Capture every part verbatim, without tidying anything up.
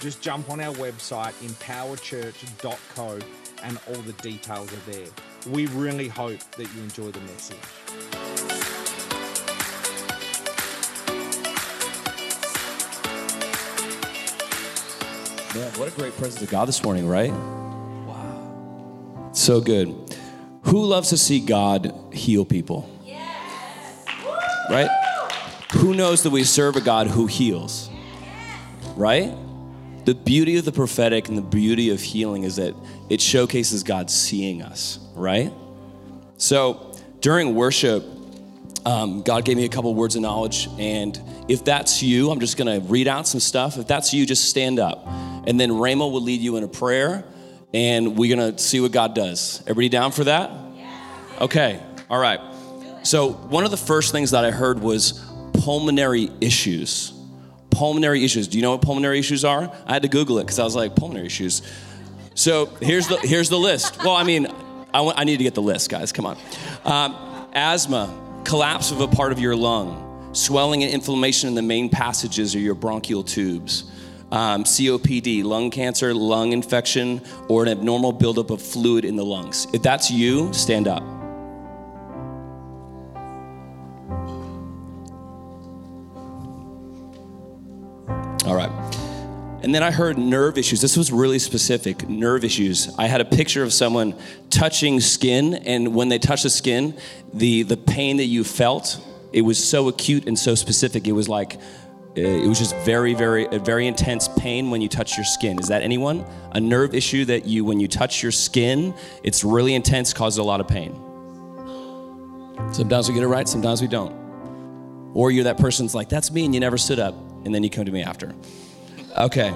just jump on our website, empower church dot co, and all the details are there. We really hope that you enjoy the message. Man, what a great presence of God this morning, right? Wow. So good. Who loves to see God heal people? Yes. Right? Who knows that we serve a God who heals? Right? The beauty of the prophetic and the beauty of healing is that it showcases God seeing us, right? So during worship, um, God gave me a couple words of knowledge. And if that's you, I'm just going to read out some stuff. If that's you, just stand up. And then Rhema will lead you in a prayer. And we're going to see what God does. Everybody down for that? Okay. All right. So one of the first things that I heard was pulmonary issues. Pulmonary issues. Do you know what pulmonary issues are? I had to Google it because I was like, pulmonary issues. So here's the here's the list. Well, I mean, I, want, I need to get the list, guys. Come on. Um, asthma, collapse of a part of your lung, swelling and inflammation in the main passages or your bronchial tubes, um, C O P D, lung cancer, lung infection, or an abnormal buildup of fluid in the lungs. If that's you, stand up. All right. And then I heard nerve issues. This was really specific, nerve issues. I had a picture of someone touching skin, and when they touched the skin, the, the pain that you felt, it was so acute and so specific. It was like, it was just very, very, a very intense pain when you touch your skin. Is that anyone? A nerve issue that you, when you touch your skin, it's really intense, causes a lot of pain. Sometimes we get it right, sometimes we don't. Or you're that person's like, that's me, and you never stood up. And then you come to me after. Okay,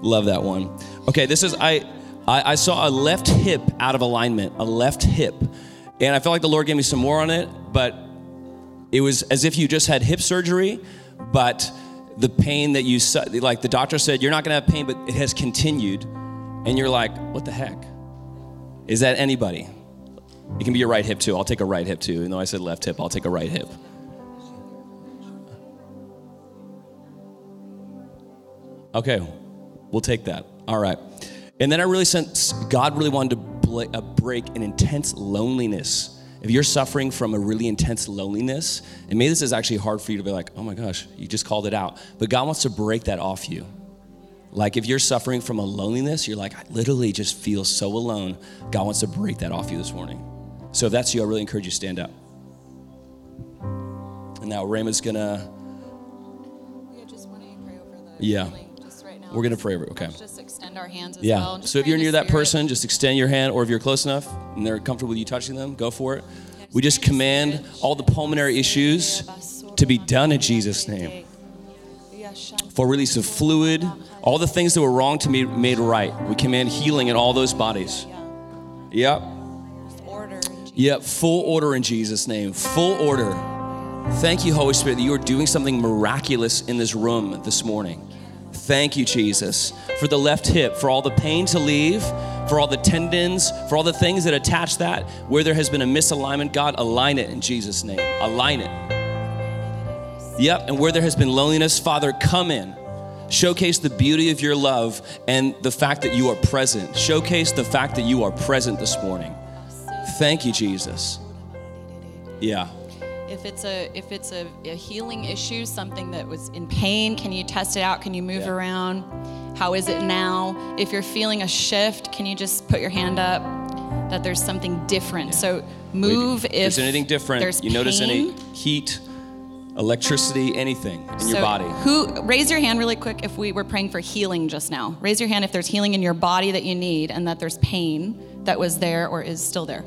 love that one. Okay, this is, I, I I saw a left hip out of alignment, a left hip. And I felt like the Lord gave me some more on it, but it was as if you just had hip surgery, but the pain that you, like the doctor said, you're not gonna have pain, but it has continued. And you're like, what the heck? Is that anybody? It can be your right hip too. I'll take a right hip too. Even though I said left hip, I'll take a right hip. Okay, we'll take that. All right. And then I really sensed God really wanted to bl- uh, break an intense loneliness. If you're suffering from a really intense loneliness, and maybe this is actually hard for you to be like, oh my gosh, you just called it out. But God wants to break that off you. Like if you're suffering from a loneliness, you're like, I literally just feel so alone. God wants to break that off you this morning. So if that's you, I really encourage you to stand up. And now Rhema's going to... Yeah, just want to pray over the... Yeah. We're going to pray. Okay. Let's just extend our hands as yeah. well. So if you're near that person, just extend your hand. Or if you're close enough and they're comfortable with you touching them, go for it. We just command all the pulmonary issues to be done in Jesus' name. For release of fluid, all the things that were wrong to be made right. We command healing in all those bodies. Yep. Yep. Full order in Jesus' name. Full order. Thank you, Holy Spirit, that you are doing something miraculous in this room this morning. Thank you, Jesus, for the left hip, for all the pain to leave, for all the tendons, for all the things that attach that. Where there has been a misalignment, God, align it in Jesus' name. Align it. Yep, and where there has been loneliness, Father, come in. Showcase the beauty of your love and the fact that you are present. Showcase the fact that you are present this morning. Thank you, Jesus. Yeah. If it's a if it's a, a healing issue, something that was in pain, can you test it out? Can you move yeah. around? How is it now? If you're feeling a shift, can you just put your hand up that there's something different? Yeah. So move if, if there's anything different. There's you pain. Notice any heat, electricity, anything in so your body. Who raise your hand really quick if we were praying for healing just now. Raise your hand if there's healing in your body that you need and that there's pain that was there or is still there.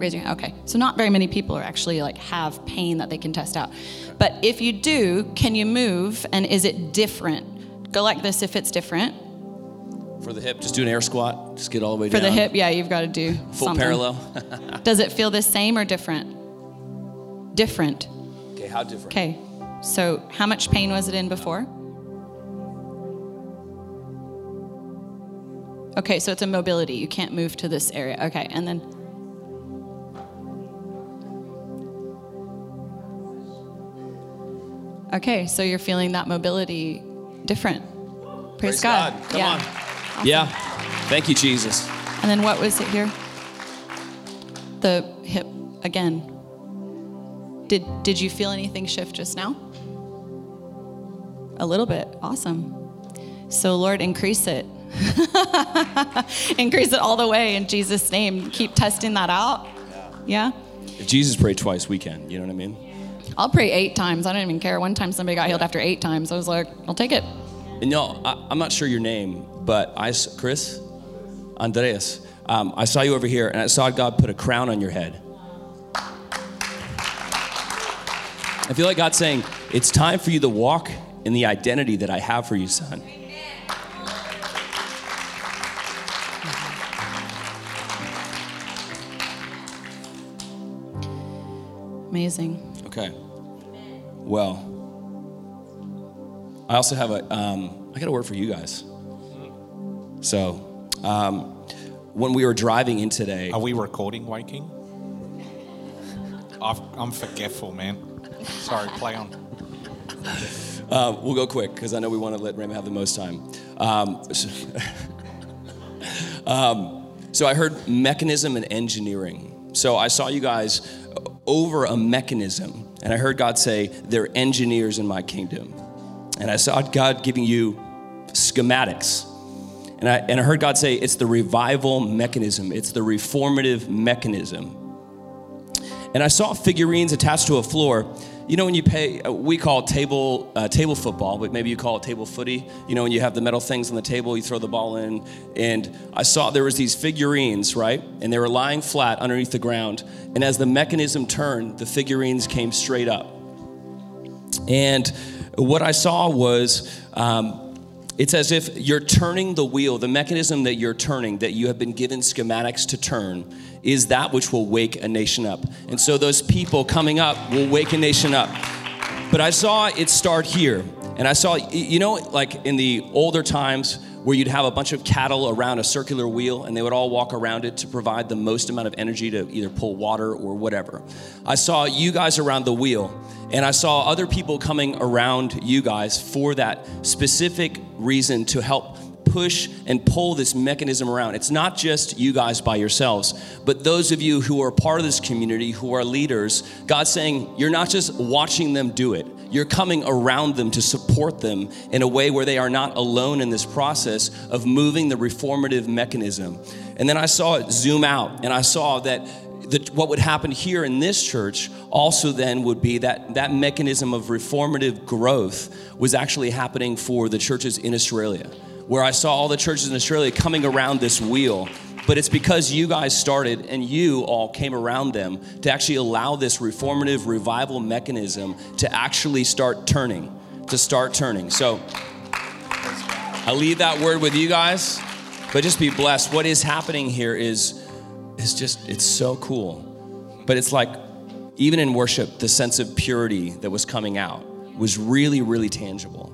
Raise your hand. Okay. So not very many people are actually like have pain that they can test out. But if you do, can you move and is it different? Go like this if it's different. For the hip, just do an air squat. Just get all the way down. For the hip, yeah, you've got to do full something. Parallel. Does it feel the same or different? Different. Okay, how different? Okay, so how much pain was it in before? Okay, so it's a mobility. You can't move to this area. Okay, and then... Okay, so you're feeling that mobility different. Praise, Praise God. God. Come yeah. on. Awesome. Yeah. Thank you, Jesus. And then what was it here? The hip again. Did did you feel anything shift just now? A little bit. Awesome. So, Lord, increase it. Increase it all the way in Jesus' name. Keep testing that out. Yeah. If Jesus prayed twice, we can. You know what I mean? I'll pray eight times. I don't even care. One time somebody got healed yeah. after eight times. I was like, I'll take it. And y'all, I, I'm not sure your name, but I, Chris, Andres, um, I saw you over here, and I saw God put a crown on your head. I feel like God's saying, it's time for you to walk in the identity that I have for you, son. Amazing. Okay. Well, I also have a, um, I got a word for you guys. So, um, when we were driving in today. Are we recording Waking? I've, I'm forgetful, man. Sorry, play on. Uh, we'll go quick, because I know we want to let Rhema have the most time. Um, so, um, so I heard mechanism and engineering. So I saw you guys over a mechanism. And I heard God say, they're engineers in my kingdom. And I saw God giving you schematics. And I and I heard God say, it's the revival mechanism. It's the reformative mechanism. And I saw figurines attached to a floor. You know when you pay, we call it table, uh, table football, but maybe you call it table footy. You know when you have the metal things on the table, you throw the ball in. And I saw there was these figurines, right? And they were lying flat underneath the ground. And as the mechanism turned, the figurines came straight up. And what I saw was, um, it's as if you're turning the wheel, the mechanism that you're turning, that you have been given schematics to turn, is that which will wake a nation up. And so those people coming up will wake a nation up. But I saw it start here. And I saw, you know, like in the older times where you'd have a bunch of cattle around a circular wheel and they would all walk around it to provide the most amount of energy to either pull water or whatever. I saw you guys around the wheel and I saw other people coming around you guys for that specific reason to help push and pull this mechanism around. It's not just you guys by yourselves, but those of you who are part of this community, who are leaders, God's saying, you're not just watching them do it. You're coming around them to support them in a way where they are not alone in this process of moving the reformative mechanism. And then I saw it zoom out, and I saw that The, what would happen here in this church also then would be that that mechanism of reformative growth was actually happening for the churches in Australia, where I saw all the churches in Australia coming around this wheel. But it's because you guys started and you all came around them to actually allow this reformative revival mechanism to actually start turning, to start turning. So I leave that word with you guys, but just be blessed. What is happening here is It's just, it's so cool. But it's like, even in worship, the sense of purity that was coming out was really, really tangible.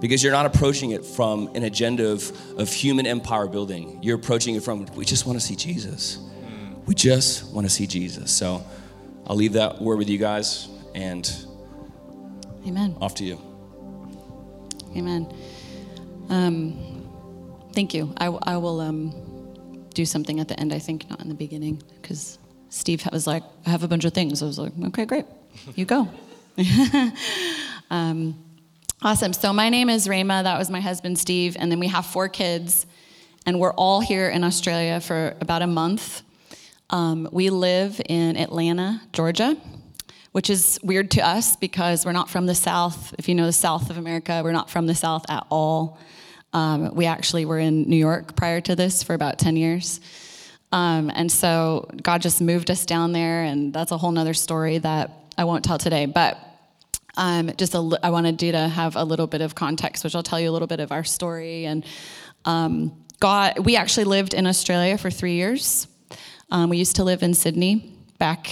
Because you're not approaching it from an agenda of, of human empire building. You're approaching it from, we just want to see Jesus. We just want to see Jesus. So I'll leave that word with you guys and Amen. Off to you. Amen. Um, thank you. I, I will... Um, do something at the end, I think, not in the beginning, because Steve was like, I have a bunch of things. I was like, okay, great, you go. um, awesome. So my name is Rhema. That was my husband, Steve. And then we have four kids, and we're all here in Australia for about a month. Um, we live in Atlanta, Georgia, which is weird to us because we're not from the South. If you know the South of America, we're not from the South at all. Um, we actually were in New York prior to this for about ten years. Um, and so God just moved us down there, and that's a whole nother story that I won't tell today. But um, just a, I wanted you to have a little bit of context, which I'll tell you a little bit of our story. And um, got, we actually lived in Australia for three years. Um, we used to live in Sydney back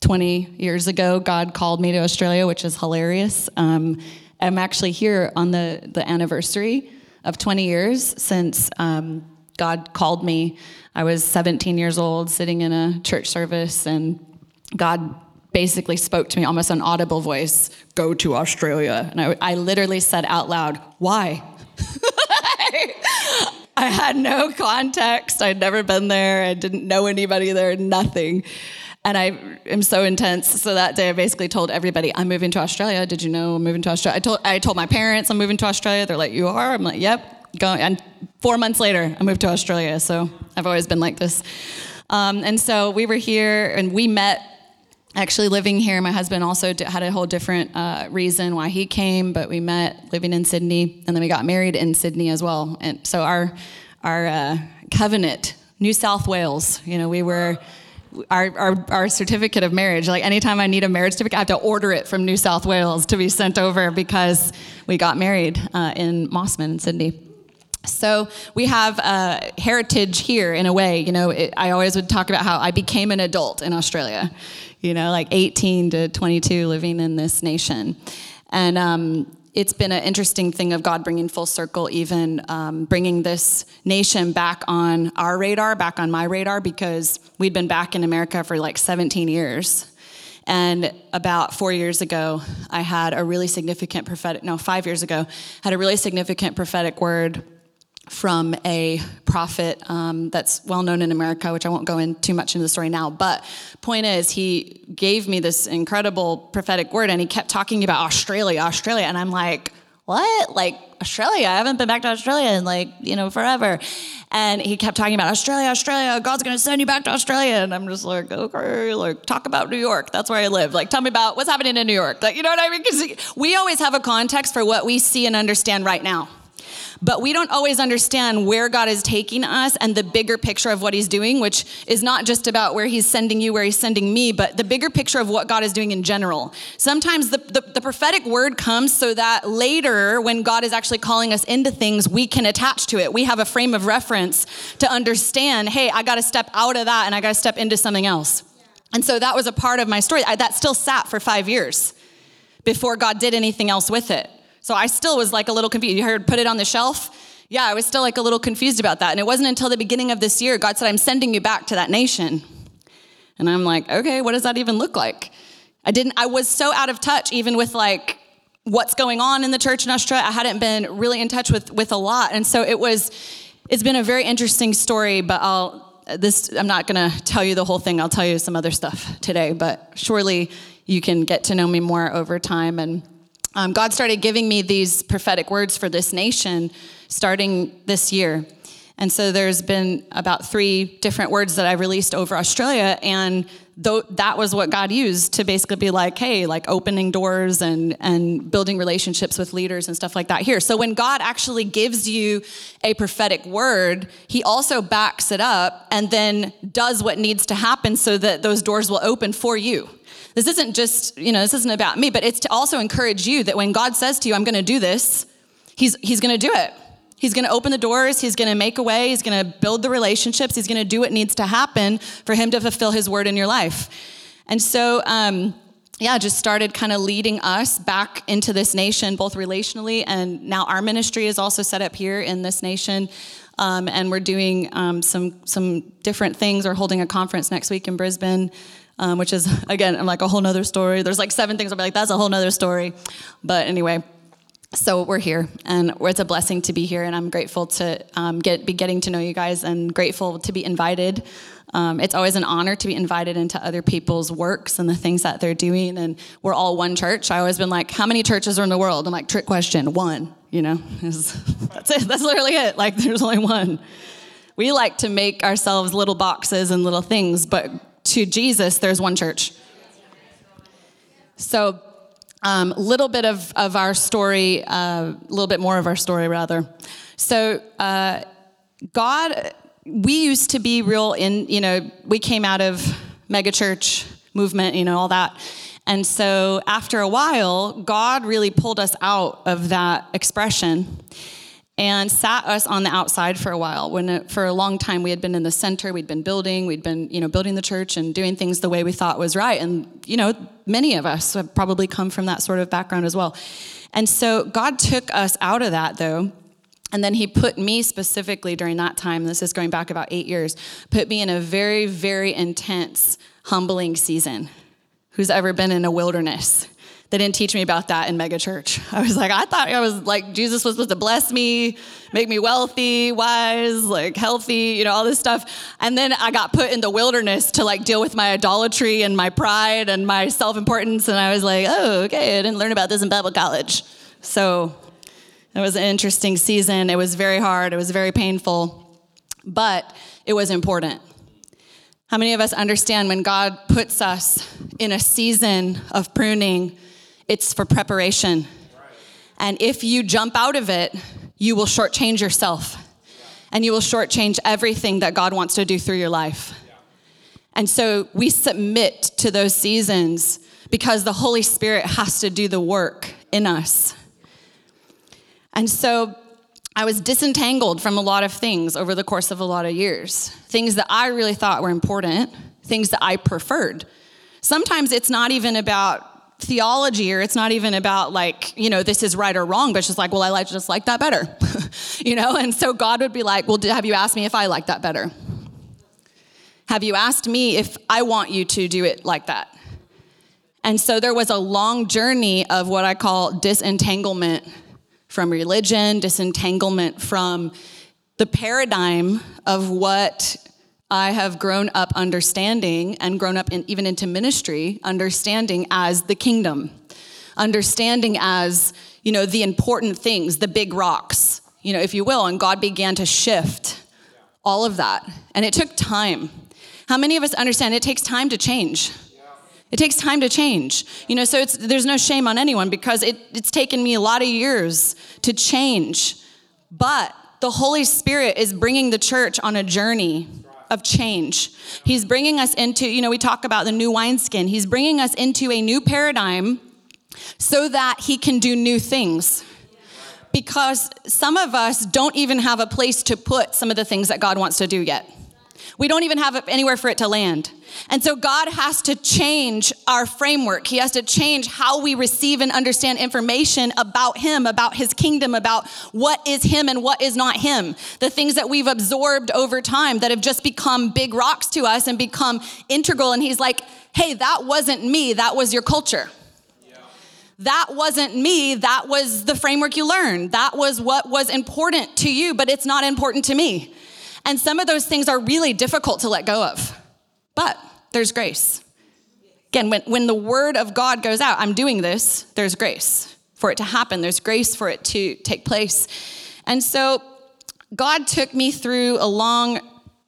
twenty years ago. God called me to Australia, which is hilarious. Um, I'm actually here on the, the anniversary of twenty years since um, God called me. I was seventeen years old, sitting in a church service, and God basically spoke to me almost an audible voice, "Go to Australia." And I, I literally said out loud, "Why?" I had no context. I'd never been there. I didn't know anybody there, nothing. And I am so intense. So that day I basically told everybody, "I'm moving to Australia. Did you know I'm moving to Australia?" I told I told my parents I'm moving to Australia. They're like, "You are?" I'm like, "Yep." Going. And four months later, I moved to Australia. So I've always been like this. Um, and so we were here and we met actually living here. My husband also had a whole different uh, reason why he came, but we met living in Sydney. And then we got married in Sydney as well. And so our, our uh, covenant, New South Wales, you know, we were... Our, our our certificate of marriage, like anytime I need a marriage certificate, I have to order it from New South Wales to be sent over because we got married uh, in Mossman in Sydney. So we have uh, heritage here in a way. You know, it, I always would talk about how I became an adult in Australia, you know, like eighteen to twenty-two living in this nation. And um, it's been an interesting thing of God bringing full circle, even um, bringing this nation back on our radar, back on my radar, because we'd been back in America for like seventeen years. And about four years ago, I had a really significant prophetic, no, five years ago, had a really significant prophetic word from a prophet um, that's well known in America, which I won't go in too much into the story now. But point is, he gave me this incredible prophetic word, and he kept talking about Australia, Australia. And I'm like, what? Like, Australia? I haven't been back to Australia in, like, you know, forever. And he kept talking about Australia, Australia, God's going to send you back to Australia. And I'm just like, okay, like, talk about New York. That's where I live. Like, tell me about what's happening in New York. Like, you know what I mean? Because we always have a context for what we see and understand right now. But we don't always understand where God is taking us and the bigger picture of what he's doing, which is not just about where he's sending you, where he's sending me, but the bigger picture of what God is doing in general. Sometimes the, the, the prophetic word comes so that later when God is actually calling us into things, we can attach to it. We have a frame of reference to understand, hey, I got to step out of that and I got to step into something else. Yeah. And so that was a part of my story. I, that still sat for five years before God did anything else with it. So I still was like a little confused. You heard, put it on the shelf? Yeah, I was still like a little confused about that. And it wasn't until the beginning of this year, God said, "I'm sending you back to that nation." And I'm like, okay, what does that even look like? I didn't, I was so out of touch even with like what's going on in the church in Australia. I hadn't been really in touch with, with a lot. And so it was, it's been a very interesting story, but I'll, this, I'm not going to tell you the whole thing. I'll tell you some other stuff today, but surely you can get to know me more over time. And Um, God started giving me these prophetic words for this nation starting this year. And so there's been about three different words that I released over Australia. And th- that was what God used to basically be like, hey, like opening doors and, and building relationships with leaders and stuff like that here. So when God actually gives you a prophetic word, he also backs it up and then does what needs to happen so that those doors will open for you. This isn't just, you know, this isn't about me, but it's to also encourage you that when God says to you, "I'm going to do this," he's, he's going to do it. He's going to open the doors. He's going to make a way. He's going to build the relationships. He's going to do what needs to happen for him to fulfill his word in your life. And so, um, yeah, just started kind of leading us back into this nation, both relationally, and now our ministry is also set up here in this nation. Um, and we're doing um, some, some different things. We're holding a conference next week in Brisbane. Um, which is, again, I'm like a whole nother story. There's like seven things I'll be like, that's a whole nother story. But anyway, so we're here and it's a blessing to be here. And I'm grateful to um, get be getting to know you guys and grateful to be invited. Um, it's always an honor to be invited into other people's works and the things that they're doing. And we're all one church. I always been like, how many churches are in the world? I'm like, trick question, one, you know, that's it. That's literally it. Like there's only one. We like to make ourselves little boxes and little things, but to Jesus, there's one church. So a um, little bit of, of our story, a uh, little bit more of our story, rather. So uh, God, we used to be real in, you know, we came out of megachurch movement, you know, all that. And so after a while, God really pulled us out of that expression. and sat us on the outside for a while. When it, for a long time we had been in the center, we'd been building, we'd been, you know, building the church and doing things the way we thought was right. And, you know, many of us have probably come from that sort of background as well. And so God took us out of that, though. And then he put me specifically during that time, this is going back about eight years, put me in a very, very intense, humbling season. Who's ever been in a wilderness? They didn't teach me about that in megachurch. I was like, I thought I was like, Jesus was supposed to bless me, make me wealthy, wise, like healthy, you know, all this stuff. And then I got put in the wilderness to like deal with my idolatry and my pride and my self-importance. And I was like, oh, okay, I didn't learn about this in Bible college. So it was an interesting season. It was very hard. It was very painful, but it was important. How many of us understand when God puts us in a season of pruning, it's for preparation? And if you jump out of it, you will shortchange yourself. And you will shortchange everything that God wants to do through your life. And so we submit to those seasons because the Holy Spirit has to do the work in us. And so I was disentangled from a lot of things over the course of a lot of years. Things that I really thought were important, things that I preferred. Sometimes it's not even about theology, or it's not even about like, you know, this is right or wrong, but it's just like, well, I like just like that better, you know? And so God would be like, well, have you asked me if I like that better? Have you asked me if I want you to do it like that? And so there was a long journey of what I call disentanglement from religion, disentanglement from the paradigm of what I have grown up understanding and grown up in, even into ministry, understanding as the kingdom, understanding as, you know, the important things, the big rocks, you know, if you will. And God began to shift all of that. And it took time. How many of us understand it takes time to change? It takes time to change, you know, so it's, there's no shame on anyone because it, it's taken me a lot of years to change. But the Holy Spirit is bringing the church on a journey of change. He's bringing us into, you know, we talk about the new wineskin. He's bringing us into a new paradigm so that he can do new things. Because some of us don't even have a place to put some of the things that God wants to do yet. We don't even have anywhere for it to land. And so God has to change our framework. He has to change how we receive and understand information about him, about his kingdom, about what is him and what is not him. The things that we've absorbed over time that have just become big rocks to us and become integral. And he's like, hey, that wasn't me. That was your culture. Yeah. That wasn't me. That was the framework you learned. That was what was important to you, but it's not important to me. And some of those things are really difficult to let go of. But there's grace. Again, when, when the word of God goes out, I'm doing this, there's grace for it to happen. There's grace for it to take place. And so God took me through a long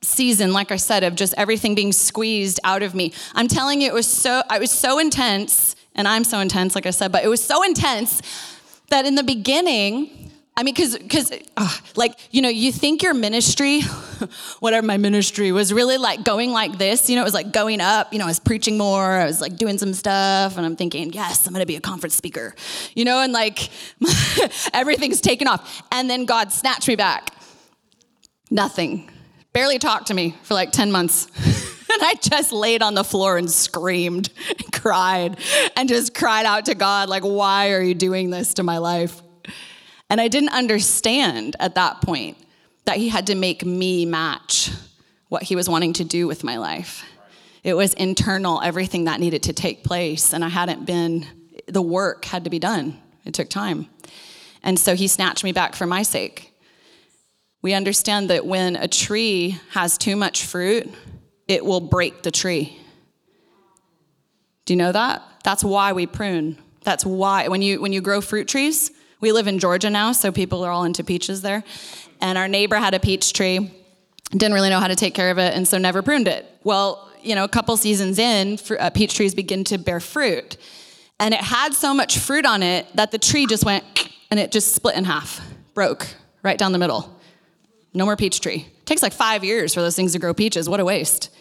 season, like I said, of just everything being squeezed out of me. I'm telling you, it was so, I was so intense, and I'm so intense, like I said, but it was so intense that in the beginning, I mean, because, because, uh, like, you know, you think your ministry, whatever my ministry was, really like going like this, you know, it was like going up, you know, I was preaching more, I was like doing some stuff, and I'm thinking, yes, I'm going to be a conference speaker, you know, and like everything's taken off. And then God snatched me back. Nothing. Barely talked to me for like ten months. And I just laid on the floor and screamed and cried and just cried out to God, like, why are you doing this to my life? And I didn't understand at that point that he had to make me match what he was wanting to do with my life. It was internal, everything that needed to take place. And I hadn't been, the work had to be done. It took time. And so he snatched me back for my sake. We understand that when a tree has too much fruit, it will break the tree. Do you know that? That's why we prune. That's why, when you when you grow fruit trees, we live in Georgia now, so people are all into peaches there. And our neighbor had a peach tree, didn't really know how to take care of it, and so never pruned it. Well, you know, a couple seasons in, peach trees begin to bear fruit. And it had so much fruit on it that the tree just went, and it just split in half, broke right down the middle. No more peach tree. It takes like five years for those things to grow peaches. What a waste.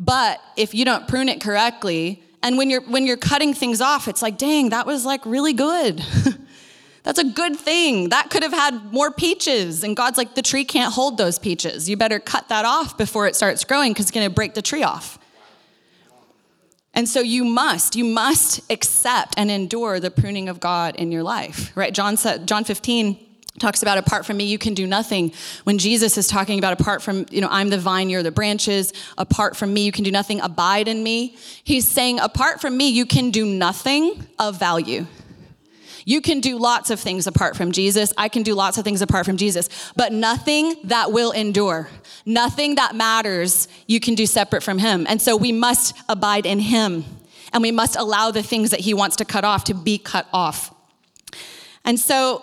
But if you don't prune it correctly, and when you're when you're cutting things off, it's like, dang, that was like really good. That's a good thing. That could have had more peaches. And God's like, the tree can't hold those peaches. You better cut that off before it starts growing because it's going to break the tree off. And so you must, you must accept and endure the pruning of God in your life, right? John said, John fifteen talks about apart from me, you can do nothing. When Jesus is talking about apart from, you know, I'm the vine, you're the branches. Apart from me, you can do nothing. Abide in me. He's saying, apart from me, you can do nothing of value. You can do lots of things apart from Jesus. I can do lots of things apart from Jesus, but nothing that will endure, nothing that matters, you can do separate from him. And so we must abide in him, and we must allow the things that he wants to cut off to be cut off. And so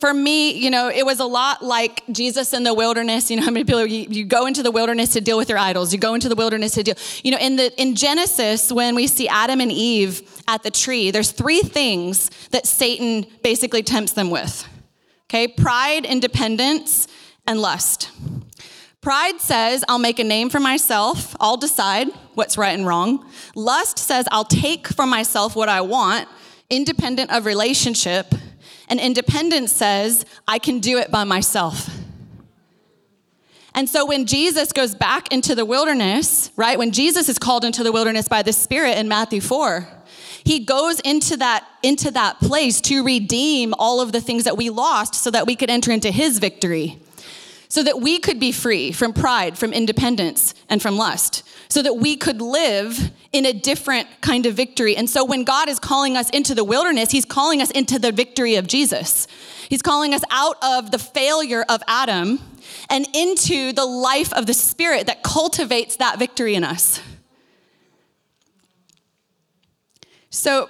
for me, you know, it was a lot like Jesus in the wilderness. You know, how many people, you, you go into the wilderness to deal with your idols. You go into the wilderness to deal, you know, in the in Genesis, when we see Adam and Eve at the tree, there's three things that Satan basically tempts them with, okay? Pride, independence, and lust. Pride says, I'll make a name for myself. I'll decide what's right and wrong. Lust says, I'll take for myself what I want, independent of relationship. And independence says, I can do it by myself. And so when Jesus goes back into the wilderness, right, when Jesus is called into the wilderness by the Spirit in Matthew four, he goes into that, into that place to redeem all of the things that we lost so that we could enter into his victory, so that we could be free from pride, from independence, and from lust, so that we could live in a different kind of victory. And so when God is calling us into the wilderness, he's calling us into the victory of Jesus. He's calling us out of the failure of Adam and into the life of the Spirit that cultivates that victory in us. So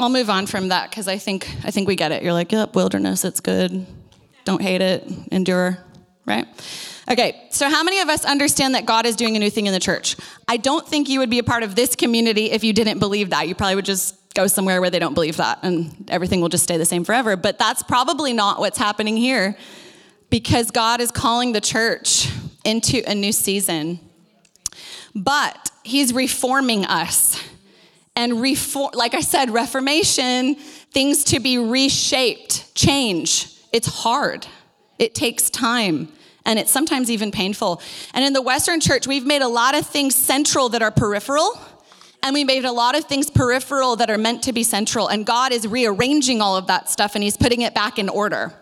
I'll move on from that because I think I think we get it. You're like, yep, wilderness, it's good. Don't hate it, endure, right? Okay, so how many of us understand that God is doing a new thing in the church? I don't think you would be a part of this community if you didn't believe that. You probably would just go somewhere where they don't believe that and everything will just stay the same forever. But that's probably not what's happening here because God is calling the church into a new season. But he's reforming us. And reform, like I said, reformation, things to be reshaped, change. It's hard. It takes time. And it's sometimes even painful. And in the Western church, we've made a lot of things central that are peripheral. And we made a lot of things peripheral that are meant to be central. And God is rearranging all of that stuff, and he's putting it back in order.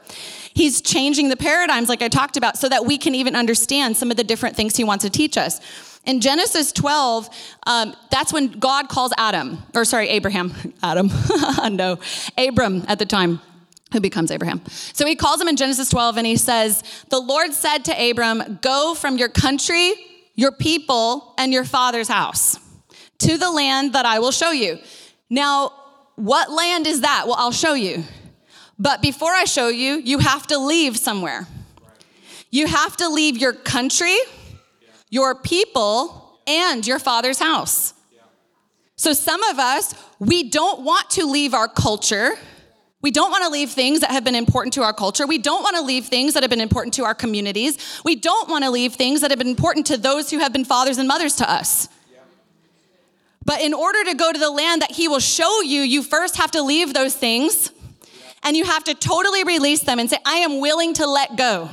He's changing the paradigms, like I talked about, so that we can even understand some of the different things he wants to teach us. In Genesis twelve, um, that's when God calls Adam, or sorry, Abraham, Adam, no, Abram at the time. Who becomes Abraham. So he calls him in Genesis twelve and he says, the Lord said to Abram, go from your country, your people, and your father's house to the land that I will show you. Now, what land is that? Well, I'll show you. But before I show you, you have to leave somewhere. You have to leave your country, your people, and your father's house. So some of us, we don't want to leave our culture. We don't want to leave things that have been important to our culture. We don't want to leave things that have been important to our communities. We don't want to leave things that have been important to those who have been fathers and mothers to us. Yeah. But in order to go to the land that he will show you, you first have to leave those things, yeah. And you have to totally release them and say, I am willing to let go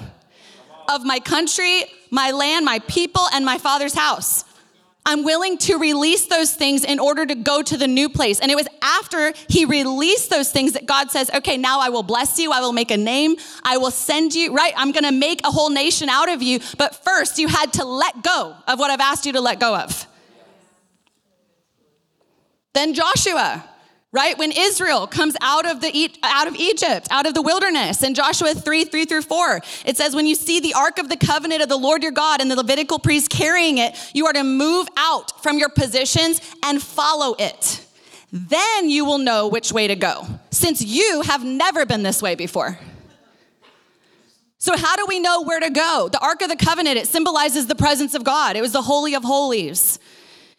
of my country, my land, my people, and my father's house. I'm willing to release those things in order to go to the new place. And it was after he released those things that God says, okay, now I will bless you. I will make a name. I will send you, right? I'm going to make a whole nation out of you. But first you had to let go of what I've asked you to let go of. Then Joshua, right? When Israel comes out of the out of Egypt, out of the wilderness, in Joshua three, three through four, it says, when you see the Ark of the Covenant of the Lord your God and the Levitical priests carrying it, you are to move out from your positions and follow it. Then you will know which way to go, since you have never been this way before. So how do we know where to go? The Ark of the Covenant, it symbolizes the presence of God. It was the Holy of Holies.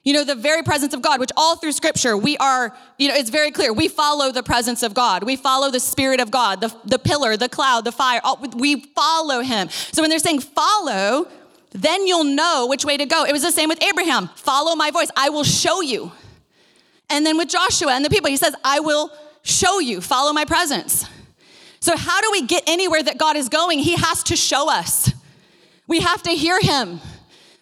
You know, the very presence of God, which all through scripture, we are, you know, it's very clear. We follow the presence of God. We follow the Spirit of God, the, the pillar, the cloud, the fire. All, we follow him. So when they're saying follow, then you'll know which way to go. It was the same with Abraham. Follow my voice. I will show you. And then with Joshua and the people, he says, I will show you, follow my presence. So how do we get anywhere that God is going? He has to show us. We have to hear him.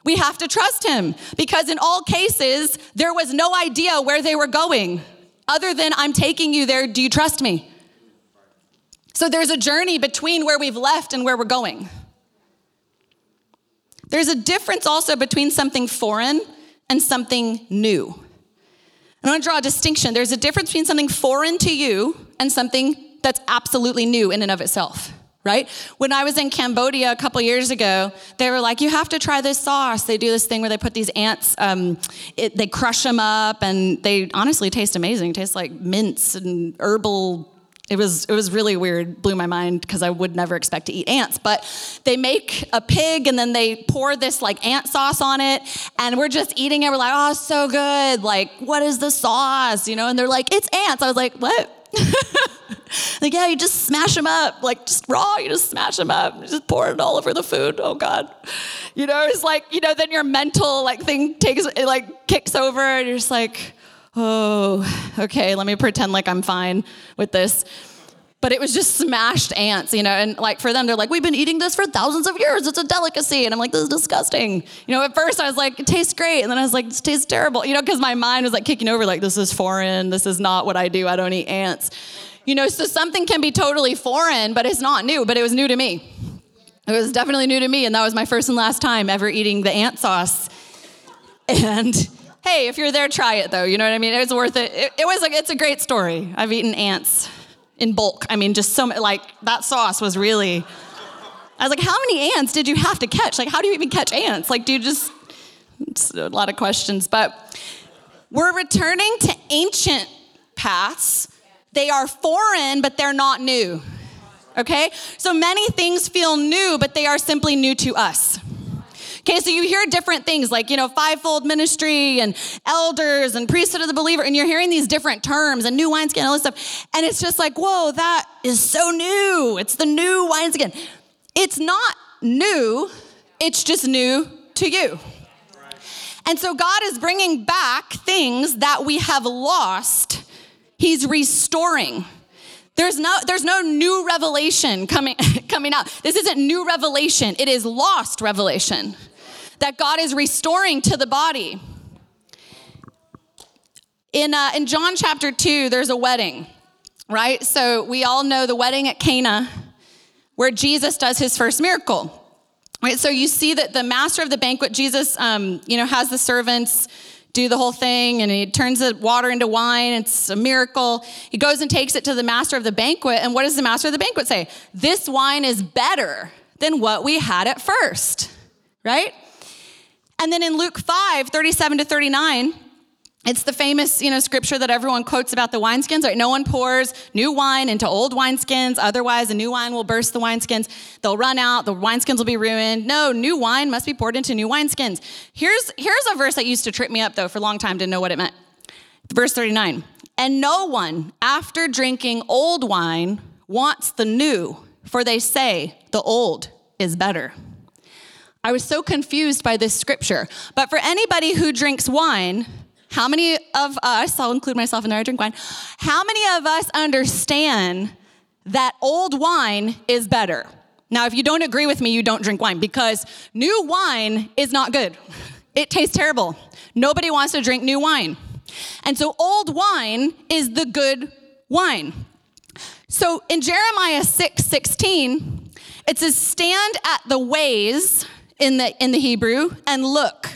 We have to trust him, because in all cases, there was no idea where they were going other than I'm taking you there. Do you trust me? So there's a journey between where we've left and where we're going. There's a difference also between something foreign and something new. I want to draw a distinction. There's a difference between something foreign to you and something that's absolutely new in and of itself, right? When I was in Cambodia a couple years ago, they were like, you have to try this sauce. They do this thing where they put these ants, um, it, they crush them up, and they honestly taste amazing. It tastes like mints and herbal. It was it was really weird, blew my mind, because I would never expect to eat ants. But they make a pig, and then they pour this like ant sauce on it, and we're just eating it. We're like, oh, so good. Like, what is the sauce? You know, and they're like, it's ants. I was like, what? Like, yeah, you just smash them up. Like, just raw, you just smash them up. You just pour it all over the food. Oh, God. You know, it's like, you know, then your mental like thing takes, it like kicks over, and you're just like, oh, okay, let me pretend like I'm fine with this. But it was just smashed ants, you know, and like for them, they're like, we've been eating this for thousands of years. It's a delicacy. And I'm like, this is disgusting. You know, at first I was like, it tastes great. And then I was like, this tastes terrible. You know, because my mind was like kicking over, like, this is foreign. This is not what I do. I don't eat ants. You know, so something can be totally foreign, but it's not new, but it was new to me. It was definitely new to me. And that was my first and last time ever eating the ant sauce. And hey, if you're there, try it though. You know what I mean? It was worth it. It, it was like, it's a great story. I've eaten ants in bulk. I mean, just so much, like that sauce was really, I was like, how many ants did you have to catch? Like, how do you even catch ants? Like, do you just, it's a lot of questions, but we're returning to ancient paths. They are foreign, but they're not new. Okay. So many things feel new, but they are simply new to us. Okay, so you hear different things like, you know, fivefold ministry and elders and priesthood of the believer, and you're hearing these different terms and new wineskin and all this stuff. And it's just like, whoa, that is so new. It's the new wineskin. It's not new. It's just new to you. And so God is bringing back things that we have lost. He's restoring. There's no there's no new revelation coming, coming out. This isn't new revelation. It is lost revelation that God is restoring to the body. In uh, in John chapter two, there's a wedding, right? So we all know the wedding at Cana where Jesus does his first miracle, right? So you see that the master of the banquet, Jesus, um, you know, has the servants do the whole thing, and he turns the water into wine. It's a miracle. He goes and takes it to the master of the banquet, and what does the master of the banquet say? This wine is better than what we had at first, right? And then in Luke five, thirty-seven to thirty-nine, it's the famous, you know, scripture that everyone quotes about the wineskins, right? No one pours new wine into old wineskins. Otherwise, the new wine will burst the wineskins. They'll run out. The wineskins will be ruined. No, new wine must be poured into new wineskins. Here's, here's a verse that used to trip me up, though, for a long time. Didn't know what it meant. Verse thirty-nine. And no one, after drinking old wine, wants the new, for they say the old is better. I was so confused by this scripture. But for anybody who drinks wine... How many of us, I'll include myself in there, I drink wine. How many of us understand that old wine is better? Now, if you don't agree with me, you don't drink wine, because new wine is not good. It tastes terrible. Nobody wants to drink new wine. And so old wine is the good wine. So in Jeremiah six sixteen, it says, stand at the ways in the, in the Hebrew and look.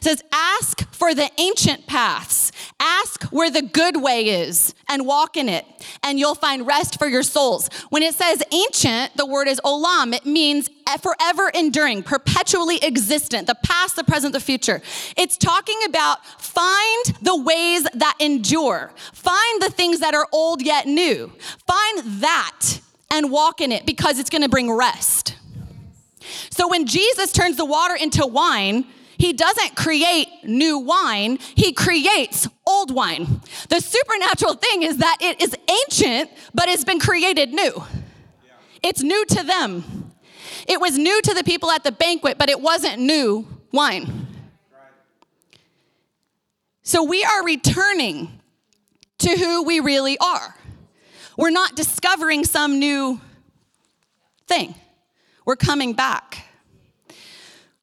It says, ask for the ancient paths. Ask where the good way is and walk in it, and you'll find rest for your souls. When it says ancient, the word is olam. It means forever enduring, perpetually existent, the past, the present, the future. It's talking about find the ways that endure. Find the things that are old yet new. Find that and walk in it, because it's going to bring rest. So when Jesus turns the water into wine, he doesn't create new wine. He creates old wine. The supernatural thing is that it is ancient, but it's been created new. Yeah. It's new to them. It was new to the people at the banquet, but it wasn't new wine. Right. So we are returning to who we really are. We're not discovering some new thing. We're coming back.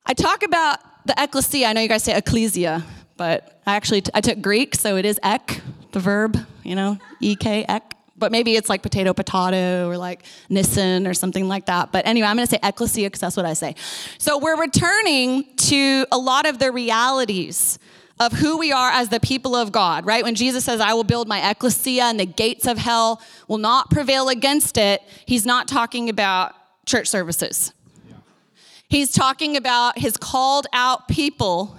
I talk about the ecclesia. I know you guys say ecclesia, but I actually, I took Greek, so it is ek, the verb, you know, E K, ek. But maybe it's like potato, potato, or like nissen or something like that. But anyway, I'm going to say ecclesia because that's what I say. So we're returning to a lot of the realities of who we are as the people of God, right? When Jesus says, I will build my ecclesia and the gates of hell will not prevail against it, he's not talking about church services. Yeah. He's talking about his called out people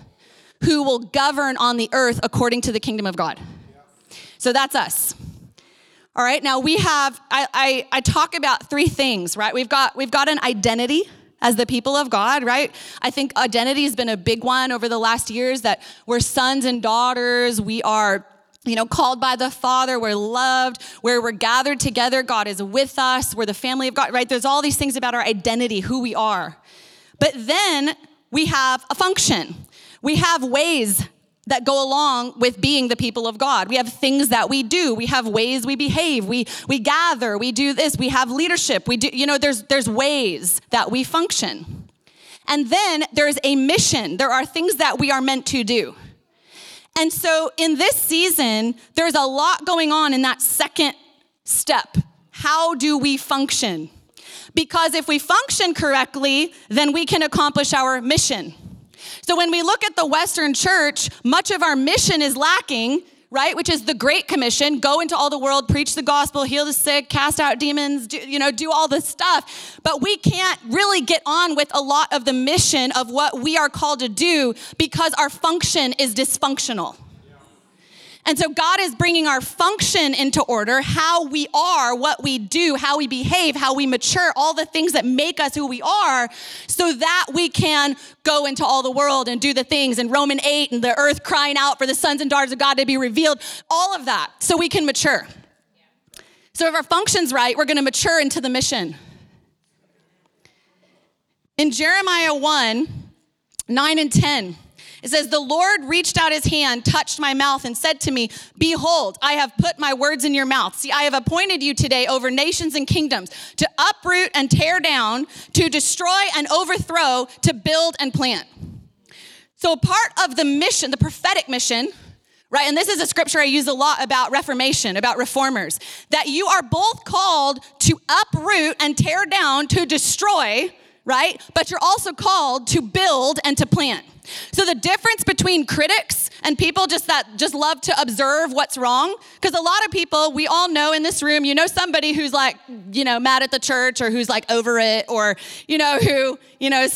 who will govern on the earth according to the kingdom of God. Yeah. So that's us. All right, now we have, I, I, I talk about three things, right? We've got we've got an identity as the people of God, right? I think identity has been a big one over the last years, that we're sons and daughters, we are, you know, called by the Father, we're loved, where we're gathered together, God is with us, we're the family of God, right? There's all these things about our identity, who we are. But then we have a function. We have ways that go along with being the people of God. We have things that we do. We have ways we behave. We we gather. We do this. We have leadership. We do, you know, there's there's ways that we function. And then there's a mission. There are things that we are meant to do. And so in this season, there's a lot going on in that second step. How do we function? Because if we function correctly, then we can accomplish our mission. So when we look at the Western church, much of our mission is lacking, right? Which is the Great Commission, go into all the world, preach the gospel, heal the sick, cast out demons, do, you know, do all this stuff. But we can't really get on with a lot of the mission of what we are called to do because our function is dysfunctional. And so God is bringing our function into order, how we are, what we do, how we behave, how we mature, all the things that make us who we are, so that we can go into all the world and do the things in Romans eight and the earth crying out for the sons and daughters of God to be revealed, all of that, so we can mature. So if our function's right, we're going to mature into the mission. In Jeremiah one, nine and ten, it says, the Lord reached out his hand, touched my mouth, and said to me, behold, I have put my words in your mouth. See, I have appointed you today over nations and kingdoms to uproot and tear down, to destroy and overthrow, to build and plant. So part of the mission, the prophetic mission, right? And this is a scripture I use a lot about reformation, about reformers, that you are both called to uproot and tear down, to destroy, right? But you're also called to build and to plant. So the difference between critics and people just that just love to observe what's wrong, because a lot of people, we all know in this room, you know somebody who's like, you know, mad at the church, or who's like over it, or, you know, who, you know,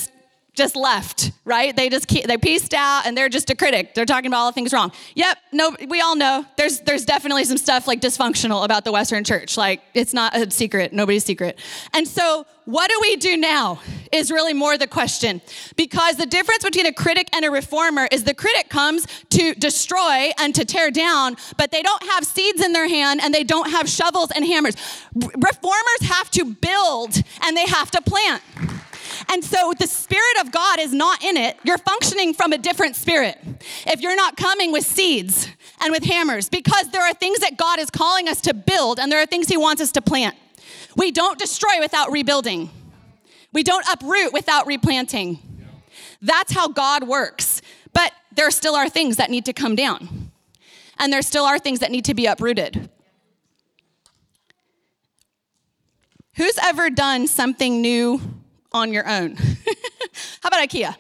just left, right? They just, they peaced out and they're just a critic. They're talking about all the things wrong. Yep, no, we all know there's there's definitely some stuff like dysfunctional about the Western church. Like it's not a secret, nobody's secret. And so what do we do now is really more the question, because the difference between a critic and a reformer is the critic comes to destroy and to tear down, but they don't have seeds in their hand and they don't have shovels and hammers. Reformers have to build and they have to plant. And so the Spirit of God is not in it. You're functioning from a different spirit if you're not coming with seeds and with hammers, because there are things that God is calling us to build and there are things he wants us to plant. We don't destroy without rebuilding. We don't uproot without replanting. That's how God works. But there still are things that need to come down. And there still are things that need to be uprooted. Who's ever done something new on your own? How about IKEA?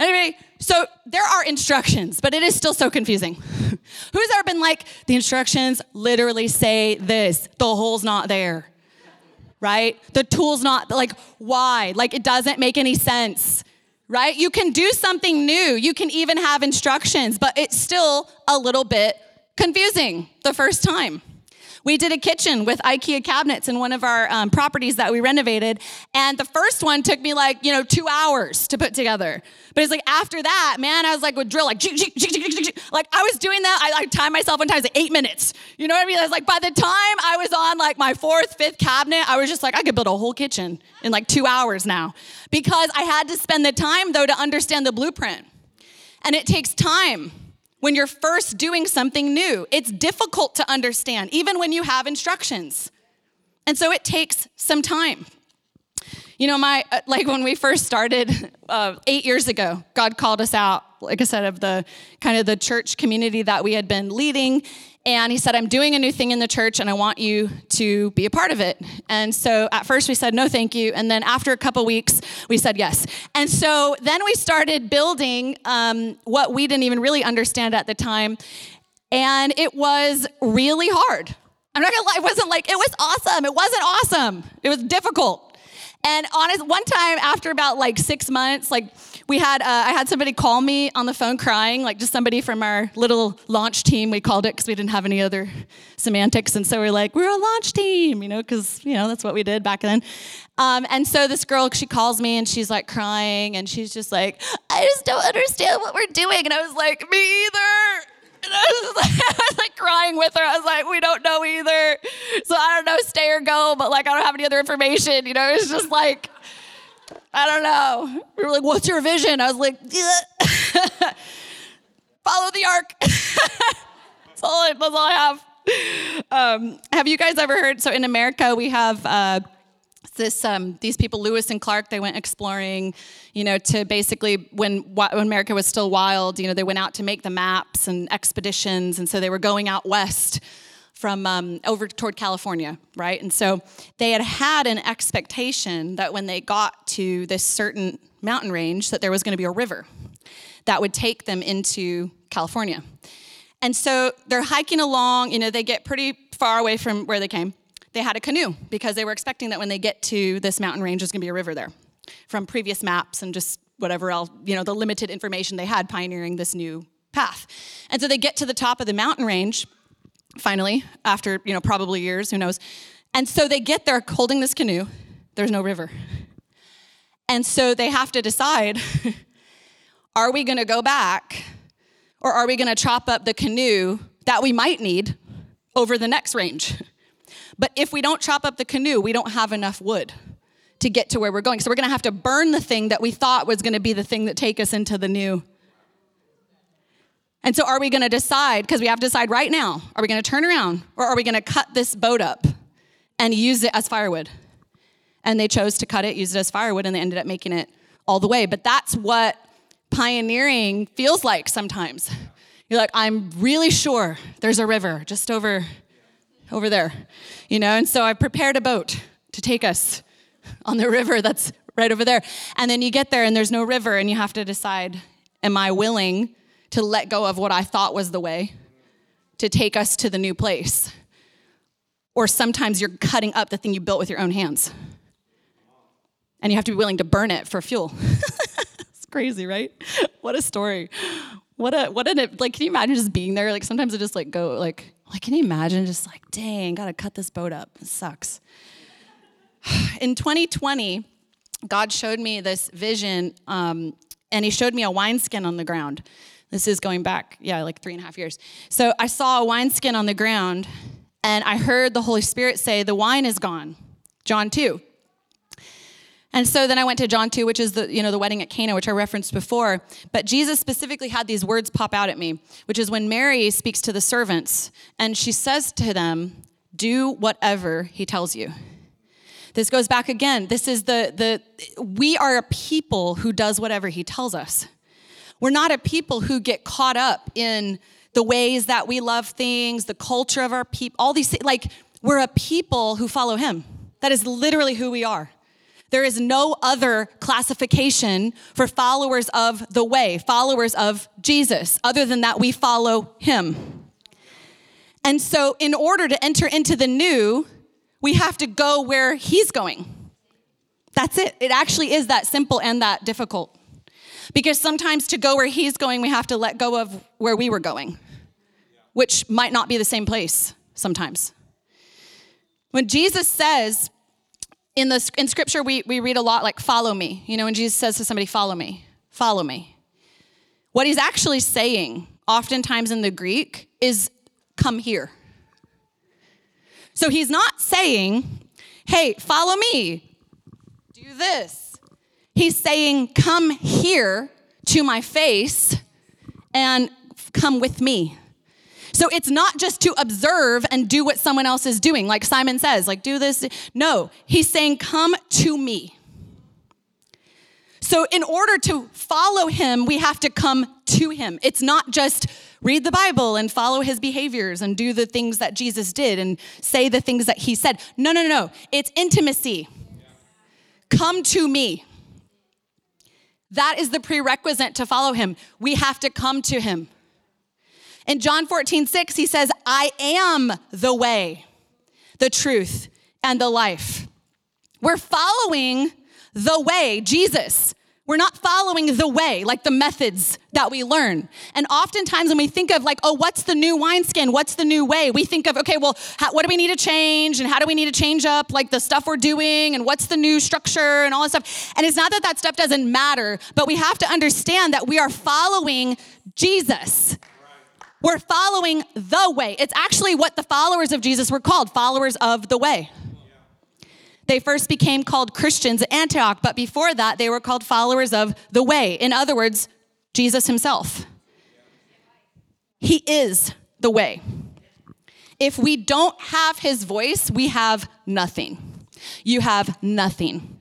Anyway, so there are instructions, but it is still so confusing. Who's ever been like, the instructions literally say this, the hole's not there, right? The tool's not, like, why? Like, it doesn't make any sense, right? You can do something new. You can even have instructions, but it's still a little bit confusing the first time. We did a kitchen with IKEA cabinets in one of our um, properties that we renovated. And the first one took me like, you know, two hours to put together. But it's like after that, man, I was like with drill, like, like I was doing that. I like timed myself one time, it was like eight minutes. You know what I mean? I was like, by the time I was on like my fourth, fifth cabinet, I was just like, I could build a whole kitchen in like two hours now. Because I had to spend the time though to understand the blueprint. And it takes time, when you're first doing something new. It's difficult to understand, even when you have instructions. And so it takes some time. You know, my like when we first started uh, eight years ago, God called us out, like I said, of the kind of the church community that we had been leading. And he said, I'm doing a new thing in the church and I want you to be a part of it. And so at first we said, no, thank you. And then after a couple weeks, we said yes. And so then we started building um, what we didn't even really understand at the time. And it was really hard. I'm not gonna lie, it wasn't like, it was awesome. It wasn't awesome. It was difficult. And honest, one time after about like six months, like we had, uh, I had somebody call me on the phone crying, like just somebody from our little launch team, we called it because we didn't have any other semantics. And so we we're like, we're a launch team, you know, because, you know, that's what we did back then. Um, and so this girl, she calls me and she's like crying and she's just like, I just don't understand what we're doing. And I was like, me either. And I was, like, I was like crying with her. I was like, we don't know either. So I don't know, stay or go, but like, I don't have any other information. You know, it's just like, I don't know. We were like, what's your vision? I was like, follow the ark. That's all I, that's all I have. Um, have you guys ever heard? So in America, we have uh, this, um, these people, Lewis and Clark, they went exploring, you know, to basically when, when America was still wild, you know, they went out to make the maps and expeditions. And so they were going out west from um, over toward California, right? And so they had had an expectation that when they got to this certain mountain range that there was going to be a river that would take them into California. And so they're hiking along, you know, they get pretty far away from where they came. They had a canoe because they were expecting that when they get to this mountain range, there's going to be a river there from previous maps and just whatever else, you know, the limited information they had pioneering this new path. And so they get to the top of the mountain range, finally, after, you know, probably years, who knows. And so they get there holding this canoe. There's no river. And so they have to decide, are we going to go back or are we going to chop up the canoe that we might need over the next range? But if we don't chop up the canoe, we don't have enough wood to get to where we're going. So we're going to have to burn the thing that we thought was going to be the thing that take us into the new. And so are we going to decide, because we have to decide right now, are we going to turn around or are we going to cut this boat up and use it as firewood? And they chose to cut it, use it as firewood, and they ended up making it all the way. But that's what pioneering feels like sometimes. You're like, I'm really sure there's a river just over over there, you know, and so I prepared a boat to take us on the river that's right over there. And then you get there and there's no river and you have to decide, am I willing to let go of what I thought was the way to take us to the new place? Or sometimes you're cutting up the thing you built with your own hands and you have to be willing to burn it for fuel. It's crazy, right? What a story. What a, what an, like, can you imagine just being there? Like sometimes I just like go like, Like, can you imagine just like, dang, gotta cut this boat up. It sucks. In twenty twenty, God showed me this vision, um, and he showed me a wineskin on the ground. This is going back, yeah, like three and a half years. So I saw a wineskin on the ground, and I heard the Holy Spirit say, the wine is gone, John two. And so then I went to John two, which is the, you know, the wedding at Cana, which I referenced before. But Jesus specifically had these words pop out at me, which is when Mary speaks to the servants and she says to them, do whatever he tells you. This goes back again. This is the, the we are a people who does whatever he tells us. We're not a people who get caught up in the ways that we love things, the culture of our people, all these things. Like, we're a people who follow him. That is literally who we are. There is no other classification for followers of the way, followers of Jesus, other than that we follow him. And so in order to enter into the new, we have to go where he's going. That's it. It actually is that simple and that difficult. Because sometimes to go where he's going, we have to let go of where we were going, which might not be the same place sometimes. When Jesus says, In the in scripture, we, we read a lot like, follow me. You know, when Jesus says to somebody, follow me, follow me. What he's actually saying, oftentimes in the Greek, is come here. So he's not saying, hey, follow me, do this. He's saying, come here to my face and come with me. So it's not just to observe and do what someone else is doing, like Simon says, like do this. No, he's saying, come to me. So in order to follow him, we have to come to him. It's not just read the Bible and follow his behaviors and do the things that Jesus did and say the things that he said. No, no, no, it's intimacy. Yeah. Come to me. That is the prerequisite to follow him. We have to come to him. In John fourteen six, he says, I am the way, the truth, and the life. We're following the way, Jesus. We're not following the way, like the methods that we learn. And oftentimes when we think of like, oh, what's the new wineskin? What's the new way? We think of, okay, well, how, what do we need to change? And how do we need to change up like the stuff we're doing? And what's the new structure and all that stuff? And it's not that that stuff doesn't matter, but we have to understand that we are following Jesus. We're following the way. It's actually what the followers of Jesus were called, followers of the way. Yeah. They first became called Christians at Antioch, but before that, they were called followers of the way. In other words, Jesus himself. Yeah. He is the way. If we don't have his voice, we have nothing. You have nothing.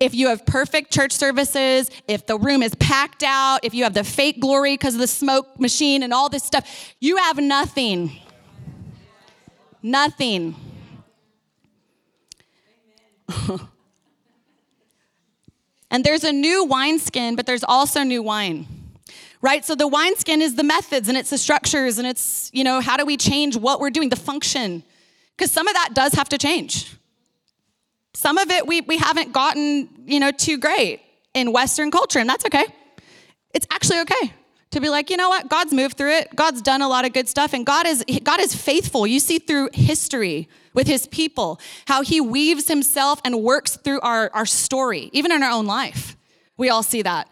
If you have perfect church services, if the room is packed out, if you have the fake glory because of the smoke machine and all this stuff, you have nothing. Nothing. And there's a new wineskin, but there's also new wine, right? So the wineskin is the methods and it's the structures and it's, you know, how do we change what we're doing, the function? Because some of that does have to change. Some of it we we haven't gotten, you know, too great in Western culture, and that's okay. It's actually okay to be like, you know what? God's moved through it. God's done a lot of good stuff, and God is God is faithful. You see through history with his people how he weaves himself and works through our, our story, even in our own life. We all see that.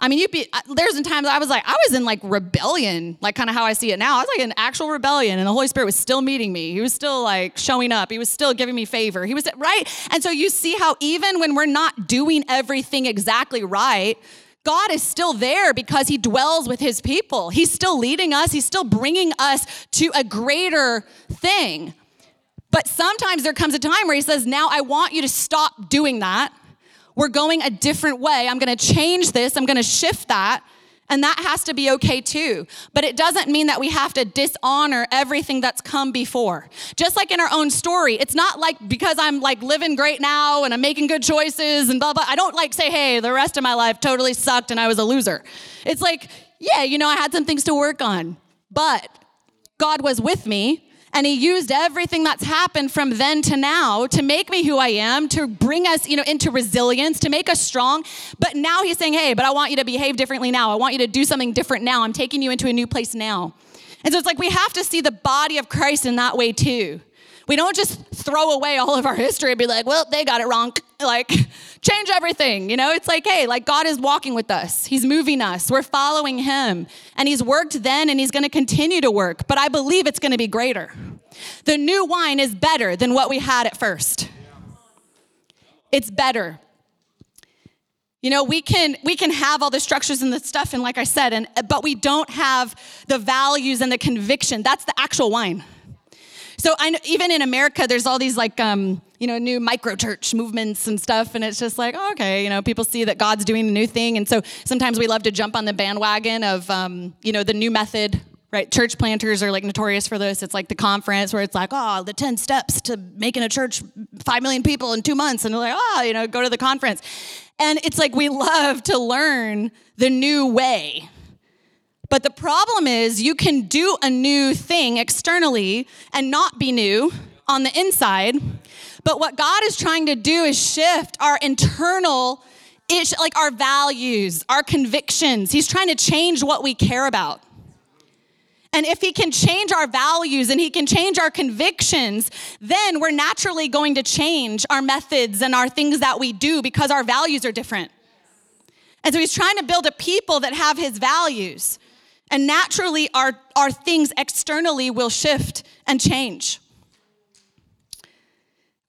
I mean, you'd be, there's been times I was like, I was in like rebellion, like kind of how I see it now. I was like in actual rebellion and the Holy Spirit was still meeting me. He was still like showing up. He was still giving me favor. He was, right? And so you see how even when we're not doing everything exactly right, God is still there because he dwells with his people. He's still leading us. He's still bringing us to a greater thing. But sometimes there comes a time where he says, now I want you to stop doing that. We're going a different way. I'm going to change this. I'm going to shift that. And that has to be okay too. But it doesn't mean that we have to dishonor everything that's come before. Just like in our own story, it's not like because I'm like living great now and I'm making good choices and blah, blah. I don't like say, hey, the rest of my life totally sucked and I was a loser. It's like, yeah, you know, I had some things to work on, but God was with me. And he used everything that's happened from then to now to make me who I am, to bring us, you know, into resilience, to make us strong. But now he's saying, hey, but I want you to behave differently now. I want you to do something different now. I'm taking you into a new place now. And so it's like we have to see the body of Christ in that way too. We don't just throw away all of our history and be like, well, they got it wrong. Like, change everything, you know? It's like, hey, like God is walking with us. He's moving us. We're following him. And he's worked then and he's going to continue to work. But I believe it's going to be greater. The new wine is better than what we had at first. It's better. You know, we can we can have all the structures and the stuff, and like I said, and but we don't have the values and the conviction. That's the actual wine. So I know, even in America, there's all these like, um, you know, new microchurch movements and stuff. And it's just like, oh, okay, you know, people see that God's doing a new thing. And so sometimes we love to jump on the bandwagon of, um, you know, the new method, right? Church planters are like notorious for this. It's like the conference where it's like, oh, the ten steps to making a church five million people in two months. And they're like, oh, you know, go to the conference. And it's like, we love to learn the new way. But the problem is you can do a new thing externally and not be new on the inside. But what God is trying to do is shift our internal, ish, like our values, our convictions. He's trying to change what we care about. And if he can change our values and he can change our convictions, then we're naturally going to change our methods and our things that we do because our values are different. And so he's trying to build a people that have his values. And naturally, our, our things externally will shift and change.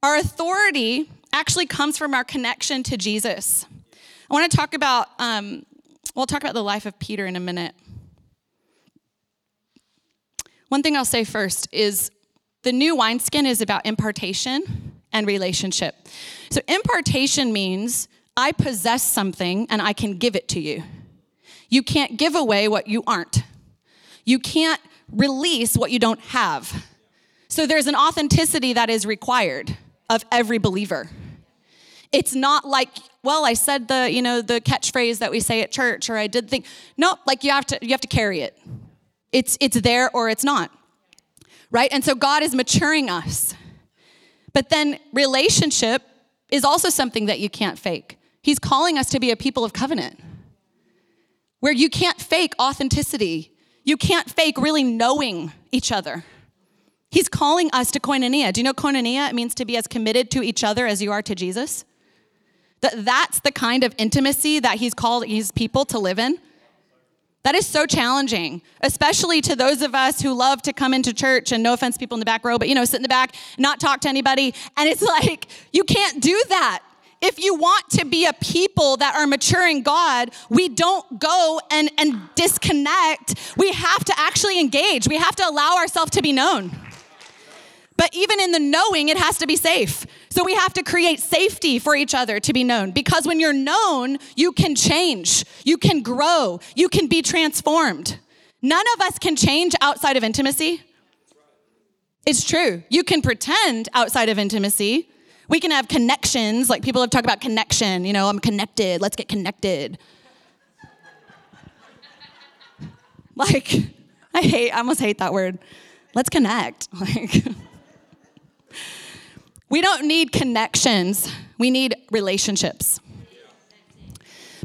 Our authority actually comes from our connection to Jesus. I want to talk about, um, we'll talk about the life of Peter in a minute. One thing I'll say first is the new wineskin is about impartation and relationship. So impartation means I possess something and I can give it to you. You can't give away what you aren't. You can't release what you don't have. So there's an authenticity that is required of every believer. It's not like, well, I said the, you know, the catchphrase that we say at church, or I did think. No, like you have to you have to carry it. It's it's there or it's not. Right? And so God is maturing us. But then relationship is also something that you can't fake. He's calling us to be a people of covenant, where you can't fake authenticity. You can't fake really knowing each other. He's calling us to koinonia. Do you know koinonia? It means to be as committed to each other as you are to Jesus. That That's the kind of intimacy that he's called his people to live in. That is so challenging, especially to those of us who love to come into church and no offense people in the back row, but you know, sit in the back, not talk to anybody. And it's like, you can't do that. If you want to be a people that are maturing God, we don't go and, and disconnect. We have to actually engage. We have to allow ourselves to be known. But even in the knowing, it has to be safe. So we have to create safety for each other to be known. Because when you're known, you can change. You can grow. You can be transformed. None of us can change outside of intimacy. It's true. You can pretend outside of intimacy. We can have connections. Like people have talked about connection. You know, I'm connected. Let's get connected. Like, I hate, I almost hate that word. Let's connect. Like... We don't need connections. We need relationships.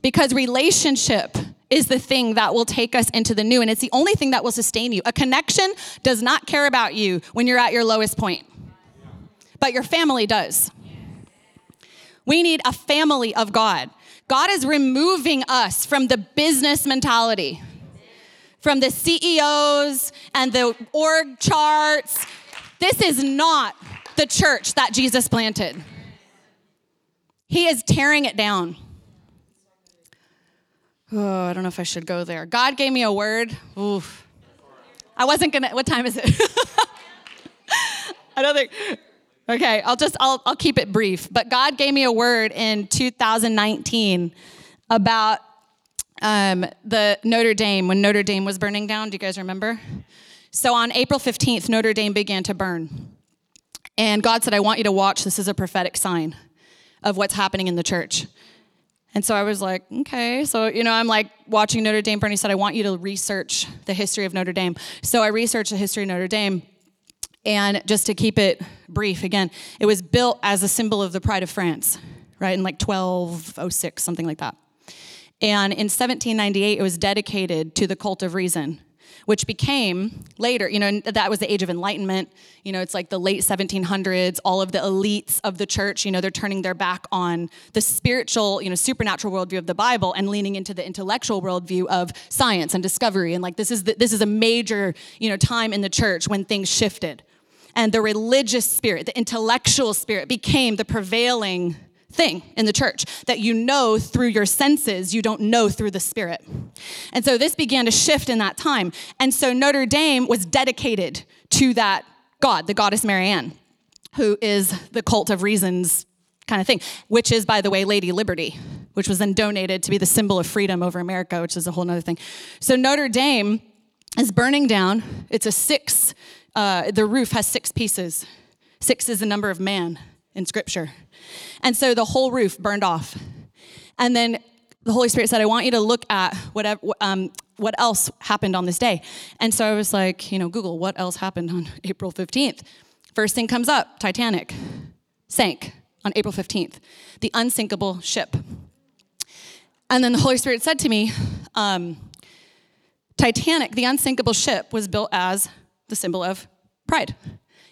Because relationship is the thing that will take us into the new, and it's the only thing that will sustain you. A connection does not care about you when you're at your lowest point. But your family does. We need a family of God. God is removing us from the business mentality, from the C E Os and the org charts. This is not the church that Jesus planted. He is tearing it down. Oh, I don't know if I should go there. God gave me a word. Oof. I wasn't gonna, what time is it? I don't think, okay, I'll just, I'll, I'll keep it brief. But God gave me a word in two thousand nineteen about um, the Notre Dame, when Notre Dame was burning down. Do you guys remember? So on April fifteenth, Notre Dame began to burn. And God said, I want you to watch. This is a prophetic sign of what's happening in the church. And so I was like, okay. So, you know, I'm like watching Notre Dame burn. He said, I want you to research the history of Notre Dame. So I researched the history of Notre Dame. And just to keep it brief, again, it was built as a symbol of the pride of France, right? In like twelve oh six, something like that. And in seventeen ninety-eight, it was dedicated to the cult of reason, which became later, you know, that was the Age of Enlightenment. You know, it's like the late seventeen hundreds, all of the elites of the church, you know, they're turning their back on the spiritual, you know, supernatural worldview of the Bible and leaning into the intellectual worldview of science and discovery. And like, this is the, this is a major, you know, time in the church when things shifted. And the religious spirit, the intellectual spirit became the prevailing thing in the church that you know through your senses, you don't know through the spirit. And so this began to shift in that time. And so Notre Dame was dedicated to that god, the goddess Marianne, who is the cult of reasons kind of thing, which is, by the way, Lady Liberty, which was then donated to be the symbol of freedom over America, which is a whole nother thing. So Notre Dame is burning down. It's a six, uh, the roof has six pieces. Six is the number of man in scripture. And so the whole roof burned off. And then the Holy Spirit said, I want you to look at whatever, um, what else happened on this day. And so I was like, you know, Google, what else happened on April fifteenth? First thing comes up, Titanic sank on April fifteenth, the unsinkable ship. And then the Holy Spirit said to me, um, Titanic, the unsinkable ship, was built as the symbol of pride.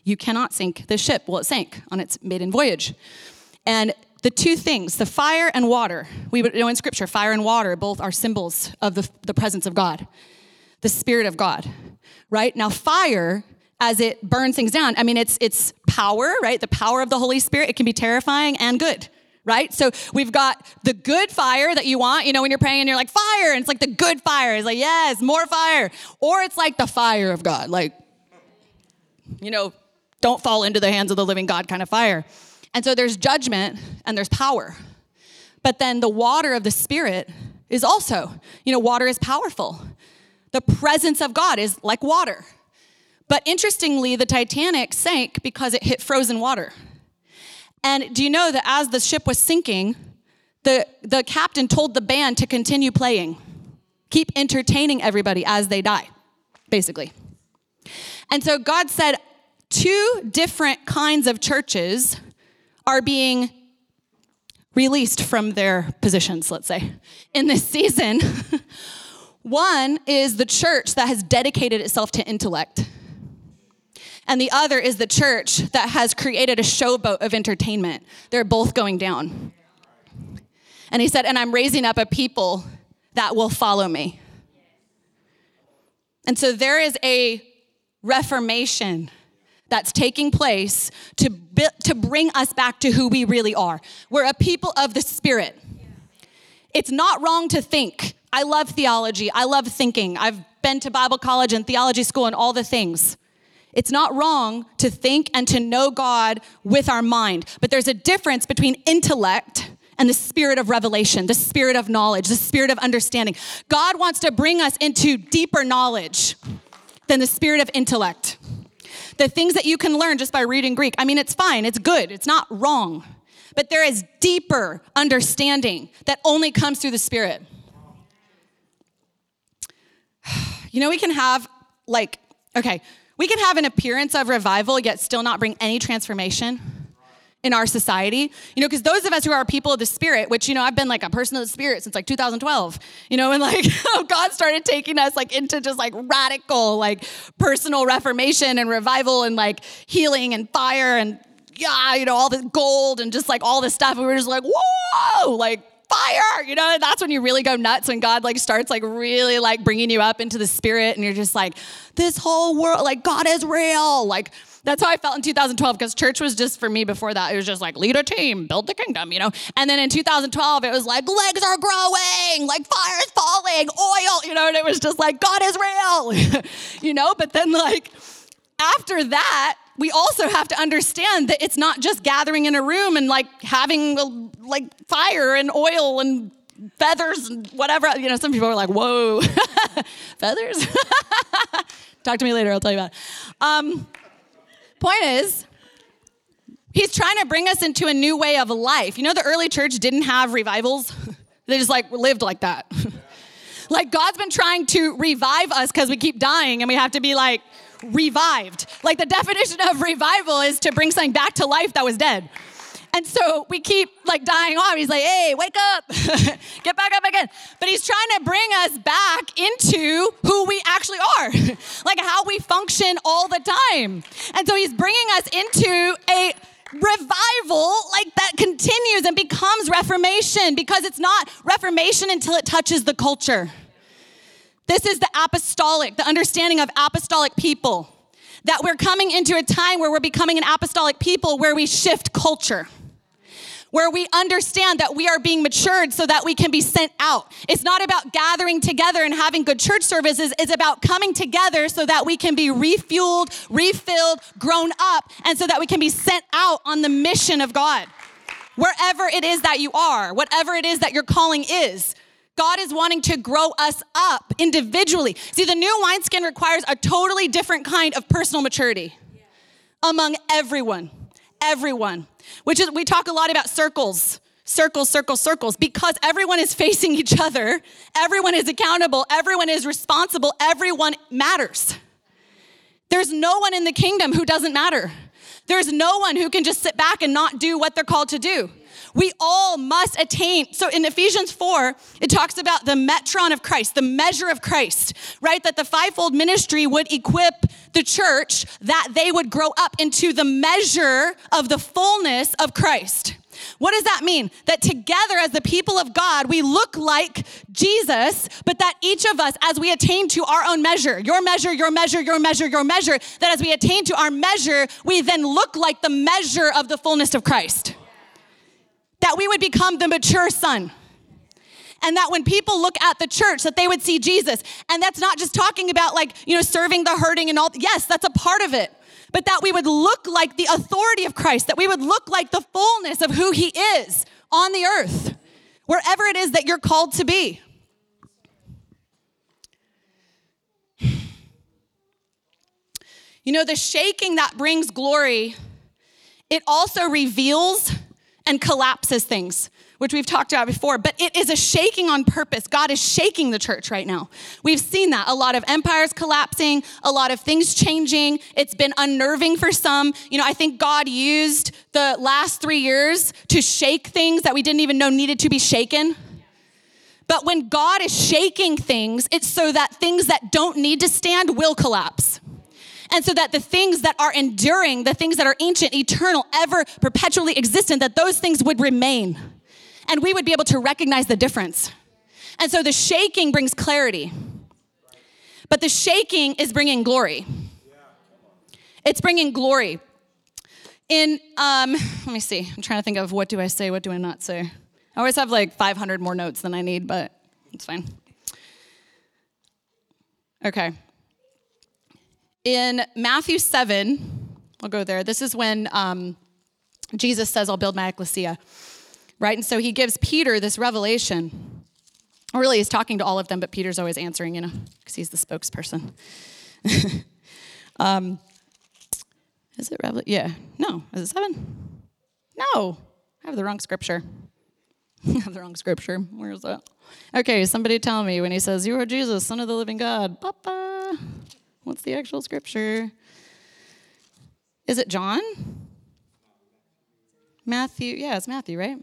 You cannot sink this ship. Well, it sank on its maiden voyage. And the two things, the fire and water, we know in Scripture, fire and water both are symbols of the, the presence of God, the Spirit of God, right? Now, fire, as it burns things down, I mean, it's it's power, right? The power of the Holy Spirit. It can be terrifying and good, right? So we've got the good fire that you want. You know, when you're praying and you're like, fire, and it's like the good fire. It's like, yes, more fire. Or it's like the fire of God, like, you know, don't fall into the hands of the living God kind of fire. And so there's judgment and there's power. But then the water of the Spirit is also, you know, water is powerful. The presence of God is like water. But interestingly, the Titanic sank because it hit frozen water. And do you know that as the ship was sinking, the, the captain told the band to continue playing, keep entertaining everybody as they die, basically. And so God said two different kinds of churches are being released from their positions, let's say, in this season. One is the church that has dedicated itself to intellect. And the other is the church that has created a showboat of entertainment. They're both going down. And he said, and I'm raising up a people that will follow me. And so there is a reformation that's taking place to be, to bring us back to who we really are. We're a people of the Spirit. It's not wrong to think. I love theology. I love thinking. I've been to Bible college and theology school and all the things. It's not wrong to think and to know God with our mind. But there's a difference between intellect and the spirit of revelation, the spirit of knowledge, the spirit of understanding. God wants to bring us into deeper knowledge than the spirit of intellect. The things that you can learn just by reading Greek. I mean, it's fine. It's good. It's not wrong. But there is deeper understanding that only comes through the Spirit. You know, we can have like, okay, we can have an appearance of revival, yet still not bring any transformation in our society. You know, because those of us who are people of the Spirit, which, you know, I've been like a person of the Spirit since like two thousand twelve, you know, and like God started taking us like into just like radical, like personal reformation and revival and like healing and fire and yeah, you know, all this gold and just like all this stuff. And we were just like, whoa, like fire, you know, that's when you really go nuts when God like starts like really like bringing you up into the Spirit and you're just like, this whole world, like God is real. Like that's how I felt in two thousand twelve because church was just for me before that. It was just like lead a team, build the kingdom, you know. And then in two thousand twelve, it was like legs are growing, like fire is falling, oil, you know, and it was just like God is real, you know. But then like after that, we also have to understand that it's not just gathering in a room and like having like fire and oil and feathers and whatever. You know, some people are like, whoa, feathers? Talk to me later, I'll tell you about it. Um, point is, he's trying to bring us into a new way of life. You know, the early church didn't have revivals. They just like lived like that. Like God's been trying to revive us because we keep dying and we have to be like, revived. Like the definition of revival is to bring something back to life that was dead. And so we keep like dying off. He's like, hey, wake up, get back up again. But he's trying to bring us back into who we actually are, like how we function all the time. And so he's bringing us into a revival like that continues and becomes reformation because it's not reformation until it touches the culture. This is the apostolic, the understanding of apostolic people, that we're coming into a time where we're becoming an apostolic people where we shift culture, where we understand that we are being matured so that we can be sent out. It's not about gathering together and having good church services. It's about coming together so that we can be refueled, refilled, grown up, and so that we can be sent out on the mission of God. Wherever it is that you are, whatever it is that your calling is, God is wanting to grow us up individually. See, the new wineskin requires a totally different kind of personal maturity among everyone, everyone, which is, we talk a lot about circles, circles, circles, circles, because everyone is facing each other. Everyone is accountable. Everyone is responsible. Everyone matters. There's no one in the kingdom who doesn't matter. There's no one who can just sit back and not do what they're called to do. We all must attain. So in Ephesians four, it talks about the metron of Christ, the measure of Christ, right? That the fivefold ministry would equip the church, that they would grow up into the measure of the fullness of Christ. What does that mean? That together as the people of God, we look like Jesus, but that each of us, as we attain to our own measure, your measure, your measure, your measure, your measure, that as we attain to our measure, we then look like the measure of the fullness of Christ. That we would become the mature son. And that when people look at the church, that they would see Jesus. And that's not just talking about like, you know, serving the hurting and all. Yes, that's a part of it. but that we would look like the authority of Christ, that we would look like the fullness of who he is on the earth, wherever it is that you're called to be. You know, the shaking that brings glory, it also reveals and collapses things, which we've talked about before, but it is a shaking on purpose. God is shaking the church right now. We've seen that. A lot of empires collapsing, a lot of things changing. It's been unnerving for some. You know, I think God used the last three years to shake things that we didn't even know needed to be shaken. But when God is shaking things, it's so that things that don't need to stand will collapse. And so that the things that are enduring, the things that are ancient, eternal, ever perpetually existent, that those things would remain. And we would be able to recognize the difference. And so the shaking brings clarity. But the shaking is bringing glory. It's bringing glory. In, um, let me see. I'm trying to think of what do I say, what do I not say. I always have like five hundred more notes than I need, but it's fine. Okay. In Matthew seven, I'll go there. This is when um, Jesus says, I'll build my ecclesia. Right? And so he gives Peter this revelation. Really, he's talking to all of them, but Peter's always answering, you know, because he's the spokesperson. um, is it Revelation? Yeah. No. Is it seven? No. I have the wrong scripture. I have the wrong scripture. Where is that? Okay, somebody tell me when he says, you are Jesus, son of the living God. Papa. What's the actual scripture? Is it John? Matthew. Yeah, it's Matthew, right?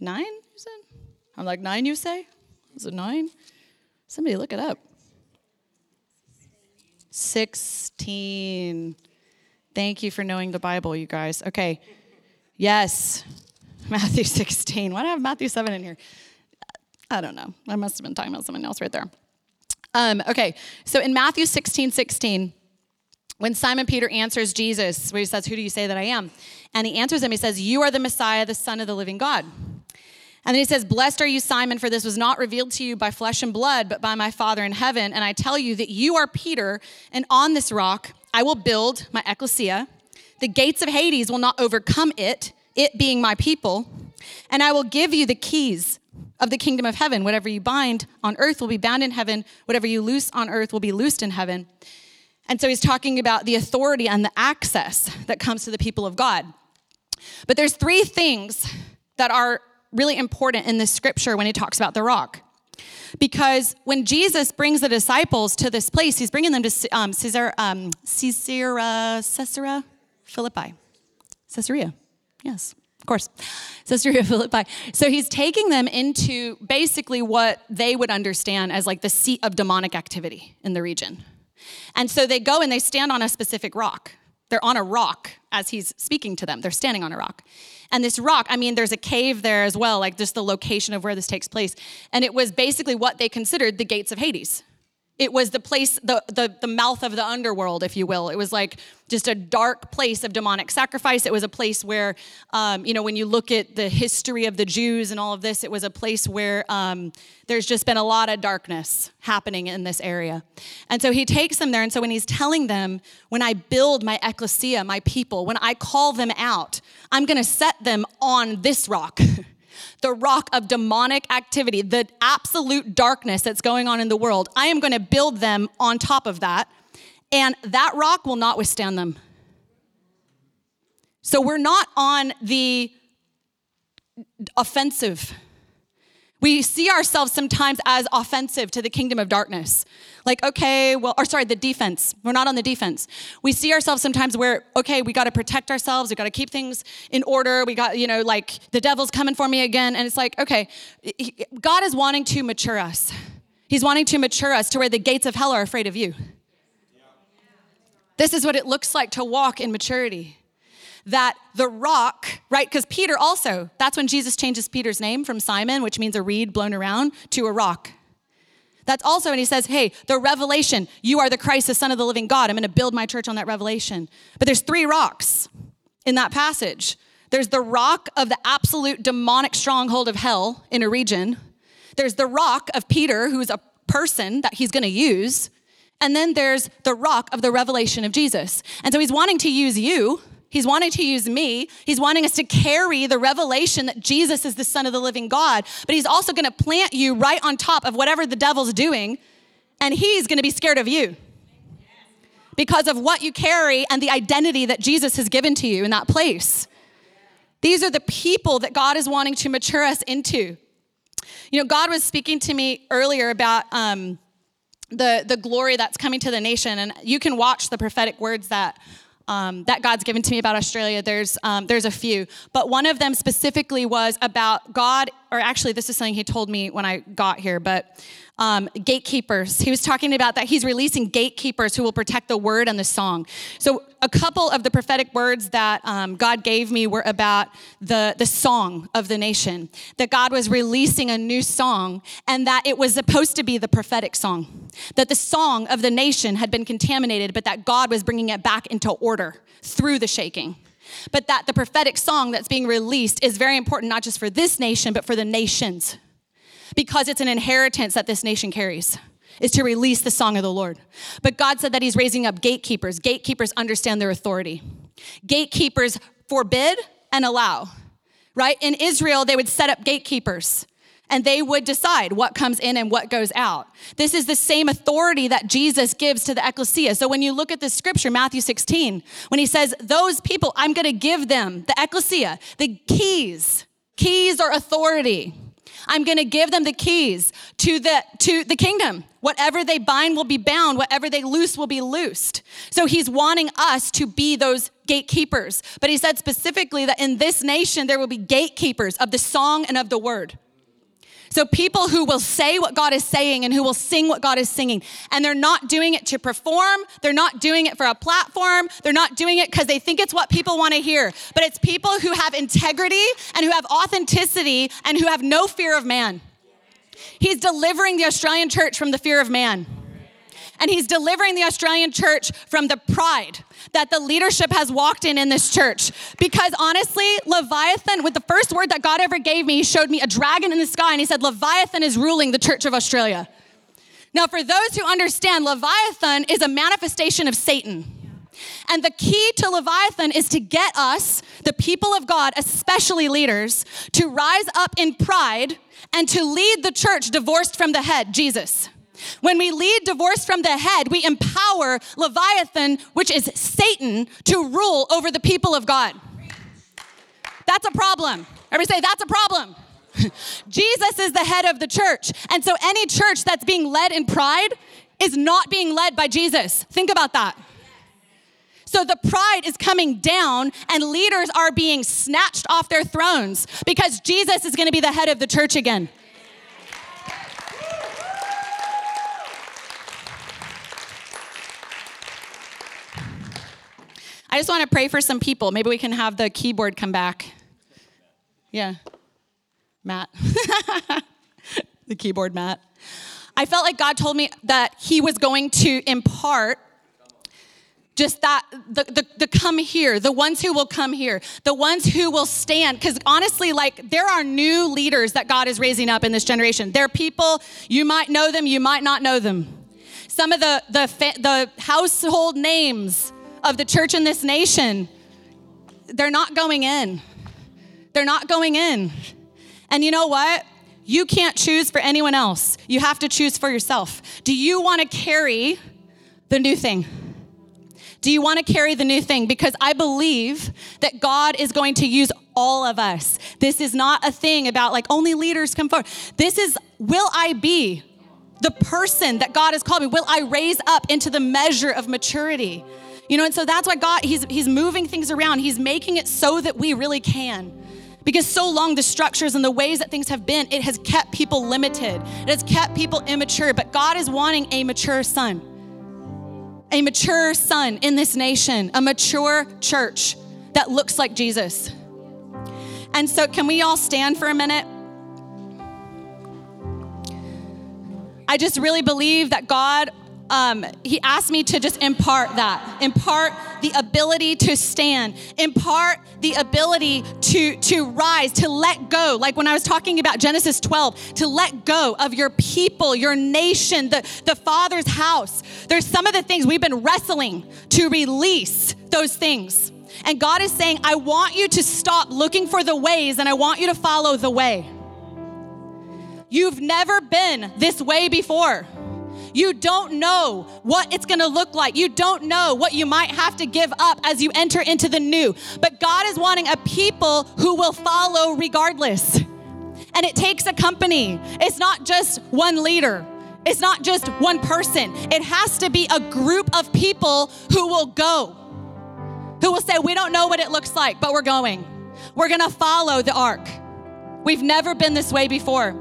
Nine, you said? I'm like, nine, you say? Is it nine? Somebody look it up. sixteen. Thank you for knowing the Bible, you guys. Okay. Yes. Matthew sixteen. Why do I have Matthew seven in here? I don't know. I must have been talking about someone else right there. Um, okay. So in Matthew sixteen sixteen, when Simon Peter answers Jesus, where he says, who do you say that I am? And he answers him. He says, you are the Messiah, the Son of the living God. And then he says, blessed are you, Simon, for this was not revealed to you by flesh and blood, but by my Father in heaven. And I tell you that you are Peter, and on this rock I will build my ecclesia. The gates of Hades will not overcome it, it being my people. And I will give you the keys of the kingdom of heaven. Whatever you bind on earth will be bound in heaven. Whatever you loose on earth will be loosed in heaven. And so he's talking about the authority and the access that comes to the people of God. But there's three things that are really important in this scripture when he talks about the rock. Because when Jesus brings the disciples to this place, he's bringing them to um, Caesar, um, Caesarea, Caesarea Philippi. Caesarea, yes, of course. Caesarea Philippi. So he's taking them into basically what they would understand as like the seat of demonic activity in the region. And so they go and they stand on a specific rock. They're on a rock as he's speaking to them. They're standing on a rock. And this rock, I mean, there's a cave there as well, like just the location of where this takes place. And it was basically what they considered the gates of Hades. It was the place, the, the, the mouth of the underworld, if you will. It was like just a dark place of demonic sacrifice. It was a place where, um, you know, when you look at the history of the Jews and all of this, it was a place where um, there's just been a lot of darkness happening in this area. And so he takes them there. And so when he's telling them, when I build my ecclesia, my people, when I call them out, I'm going to set them on this rock. The rock of demonic activity, the absolute darkness that's going on in the world. I am going to build them on top of that, and that rock will not withstand them. So we're not on the offensive. We see ourselves sometimes as offensive to the kingdom of darkness. Like, okay, well, or sorry, the defense. We're not on the defense. We see ourselves sometimes where, okay, we got to protect ourselves. We got to keep things in order. We got, you know, like the devil's coming for me again. And it's like, okay, God is wanting to mature us. He's wanting to mature us to where the gates of hell are afraid of you. This is what it looks like to walk in maturity. That the rock, right? Because Peter also, that's when Jesus changes Peter's name from Simon, which means a reed blown around, to a rock. That's also, and he says, hey, the revelation, you are the Christ, the Son of the living God. I'm going to build my church on that revelation. But there's three rocks in that passage. There's the rock of the absolute demonic stronghold of hell in a region. There's the rock of Peter, who's a person that he's going to use. And then there's the rock of the revelation of Jesus. And so he's wanting to use you. He's wanting to use me. He's wanting us to carry the revelation that Jesus is the Son of the living God. But he's also going to plant you right on top of whatever the devil's doing. And he's going to be scared of you because of what you carry and the identity that Jesus has given to you in that place. These are the people that God is wanting to mature us into. You know, God was speaking to me earlier about um, the, the glory that's coming to the nation. And you can watch the prophetic words that um, that God's given to me about Australia. There's um, there's a few. But one of them specifically was about God, or actually this is something he told me when I got here, but um, gatekeepers. He was talking about that he's releasing gatekeepers who will protect the word and the song. So a couple of the prophetic words that um, God gave me were about the, the song of the nation, that God was releasing a new song and that it was supposed to be the prophetic song, that the song of the nation had been contaminated, but that God was bringing it back into order through the shaking, but that the prophetic song that's being released is very important, not just for this nation, but for the nations, because it's an inheritance that this nation carries, is to release the song of the Lord. But God said that he's raising up gatekeepers. Gatekeepers understand their authority. Gatekeepers forbid and allow, right? In Israel, they would set up gatekeepers, and they would decide what comes in and what goes out. This is the same authority that Jesus gives to the ecclesia. So when you look at this scripture, Matthew sixteen, when he says, those people, I'm going to give them, the ecclesia, the keys. Keys are authority. I'm going to give them the keys to the to the kingdom. Whatever they bind will be bound. Whatever they loose will be loosed. So he's wanting us to be those gatekeepers. But he said specifically that in this nation, there will be gatekeepers of the song and of the word. So people who will say what God is saying and who will sing what God is singing. And they're not doing it to perform. They're not doing it for a platform. They're not doing it because they think it's what people want to hear. But it's people who have integrity and who have authenticity and who have no fear of man. He's delivering the Australian church from the fear of man. And he's delivering the Australian church from the pride that the leadership has walked in in this church. Because honestly, Leviathan, with the first word that God ever gave me, he showed me a dragon in the sky, and he said, Leviathan is ruling the church of Australia. Now, for those who understand, Leviathan is a manifestation of Satan. And the key to Leviathan is to get us, the people of God, especially leaders, to rise up in pride and to lead the church divorced from the head, Jesus. When we lead divorce from the head, we empower Leviathan, which is Satan, to rule over the people of God. That's a problem. Everybody say, that's a problem. Jesus is the head of the church. And so any church that's being led in pride is not being led by Jesus. Think about that. So the pride is coming down and leaders are being snatched off their thrones because Jesus is going to be the head of the church again. I just want to pray for some people. Maybe we can have the keyboard come back. Yeah. Matt. The keyboard, Matt. I felt like God told me that he was going to impart just that, the, the, the come here, the ones who will come here, the ones who will stand. Because honestly, like, there are new leaders that God is raising up in this generation. There are people, you might know them, you might not know them. Some of the the the household names of the church in this nation, they're not going in. They're not going in. And you know what? You can't choose for anyone else. You have to choose for yourself. Do you want to carry the new thing? Do you want to carry the new thing? Because I believe that God is going to use all of us. This is not a thing about like only leaders come forward. This is, will I be the person that God has called me? Will I raise up into the measure of maturity? You know, and so that's why God, he's, he's moving things around. He's making it so that we really can. Because so long the structures and the ways that things have been, it has kept people limited. It has kept people immature. But God is wanting a mature son. A mature son in this nation. A mature church that looks like Jesus. And so can we all stand for a minute? I just really believe that God... Um, he asked me to just impart that, impart the ability to stand, impart the ability to, to rise, to let go. Like when I was talking about Genesis twelve, to let go of your people, your nation, the, the Father's house. There's some of the things we've been wrestling to release those things. And God is saying, I want you to stop looking for the ways and I want you to follow the way. You've never been this way before. You don't know what it's gonna look like. You don't know what you might have to give up as you enter into the new. But God is wanting a people who will follow regardless. And it takes a company. It's not just one leader. It's not just one person. It has to be a group of people who will go, who will say, we don't know what it looks like, but we're going. We're gonna follow the ark. We've never been this way before.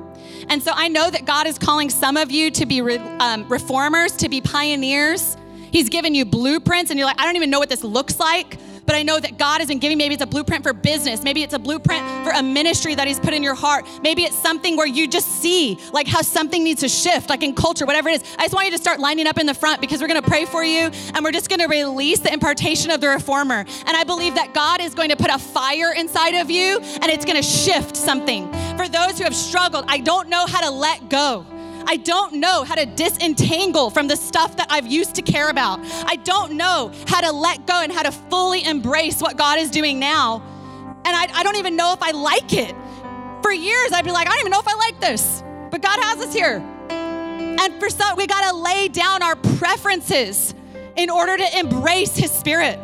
And so I know that God is calling some of you to be re, um, reformers, to be pioneers. He's given you blueprints and you're like, I don't even know what this looks like, but I know that God has been giving, maybe it's a blueprint for business. Maybe it's a blueprint for a ministry that he's put in your heart. Maybe it's something where you just see like how something needs to shift, like in culture, whatever it is. I just want you to start lining up in the front because we're gonna pray for you and we're just gonna release the impartation of the reformer. And I believe that God is going to put a fire inside of you and it's gonna shift something. For those who have struggled, I don't know how to let go. I don't know how to disentangle from the stuff that I've used to care about. I don't know how to let go and how to fully embrace what God is doing now. And I, I don't even know if I like it. For years, I'd be like, I don't even know if I like this, but God has us here. And for some, we gotta lay down our preferences in order to embrace his spirit.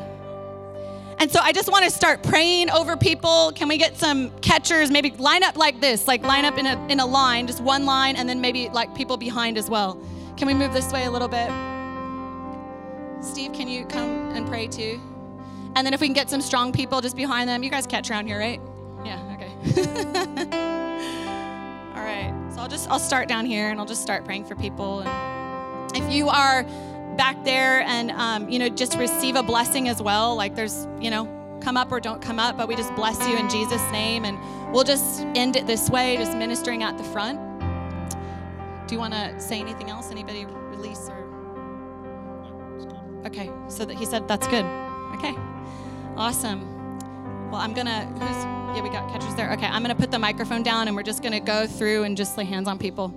And so I just wanna start praying over people. Can we get some catchers? Maybe line up like this, like line up in a in a line, just one line, and then maybe like people behind as well. Can we move this way a little bit? Steve, can you come and pray too? And then if we can get some strong people just behind them. You guys catch around here, right? Yeah, okay. All right, so I'll just, I'll start down here and I'll just start praying for people. And if you are back there and, um, you know, just receive a blessing as well. Like there's, you know, come up or don't come up, but we just bless you in Jesus' name. And we'll just end it this way, just ministering at the front. Do you want to say anything else? Anybody release or? Okay. So that he said, that's good. Okay. Awesome. Well, I'm going to, who's, yeah, we got catchers there. Okay. I'm going to put the microphone down and we're just going to go through and just lay hands on people.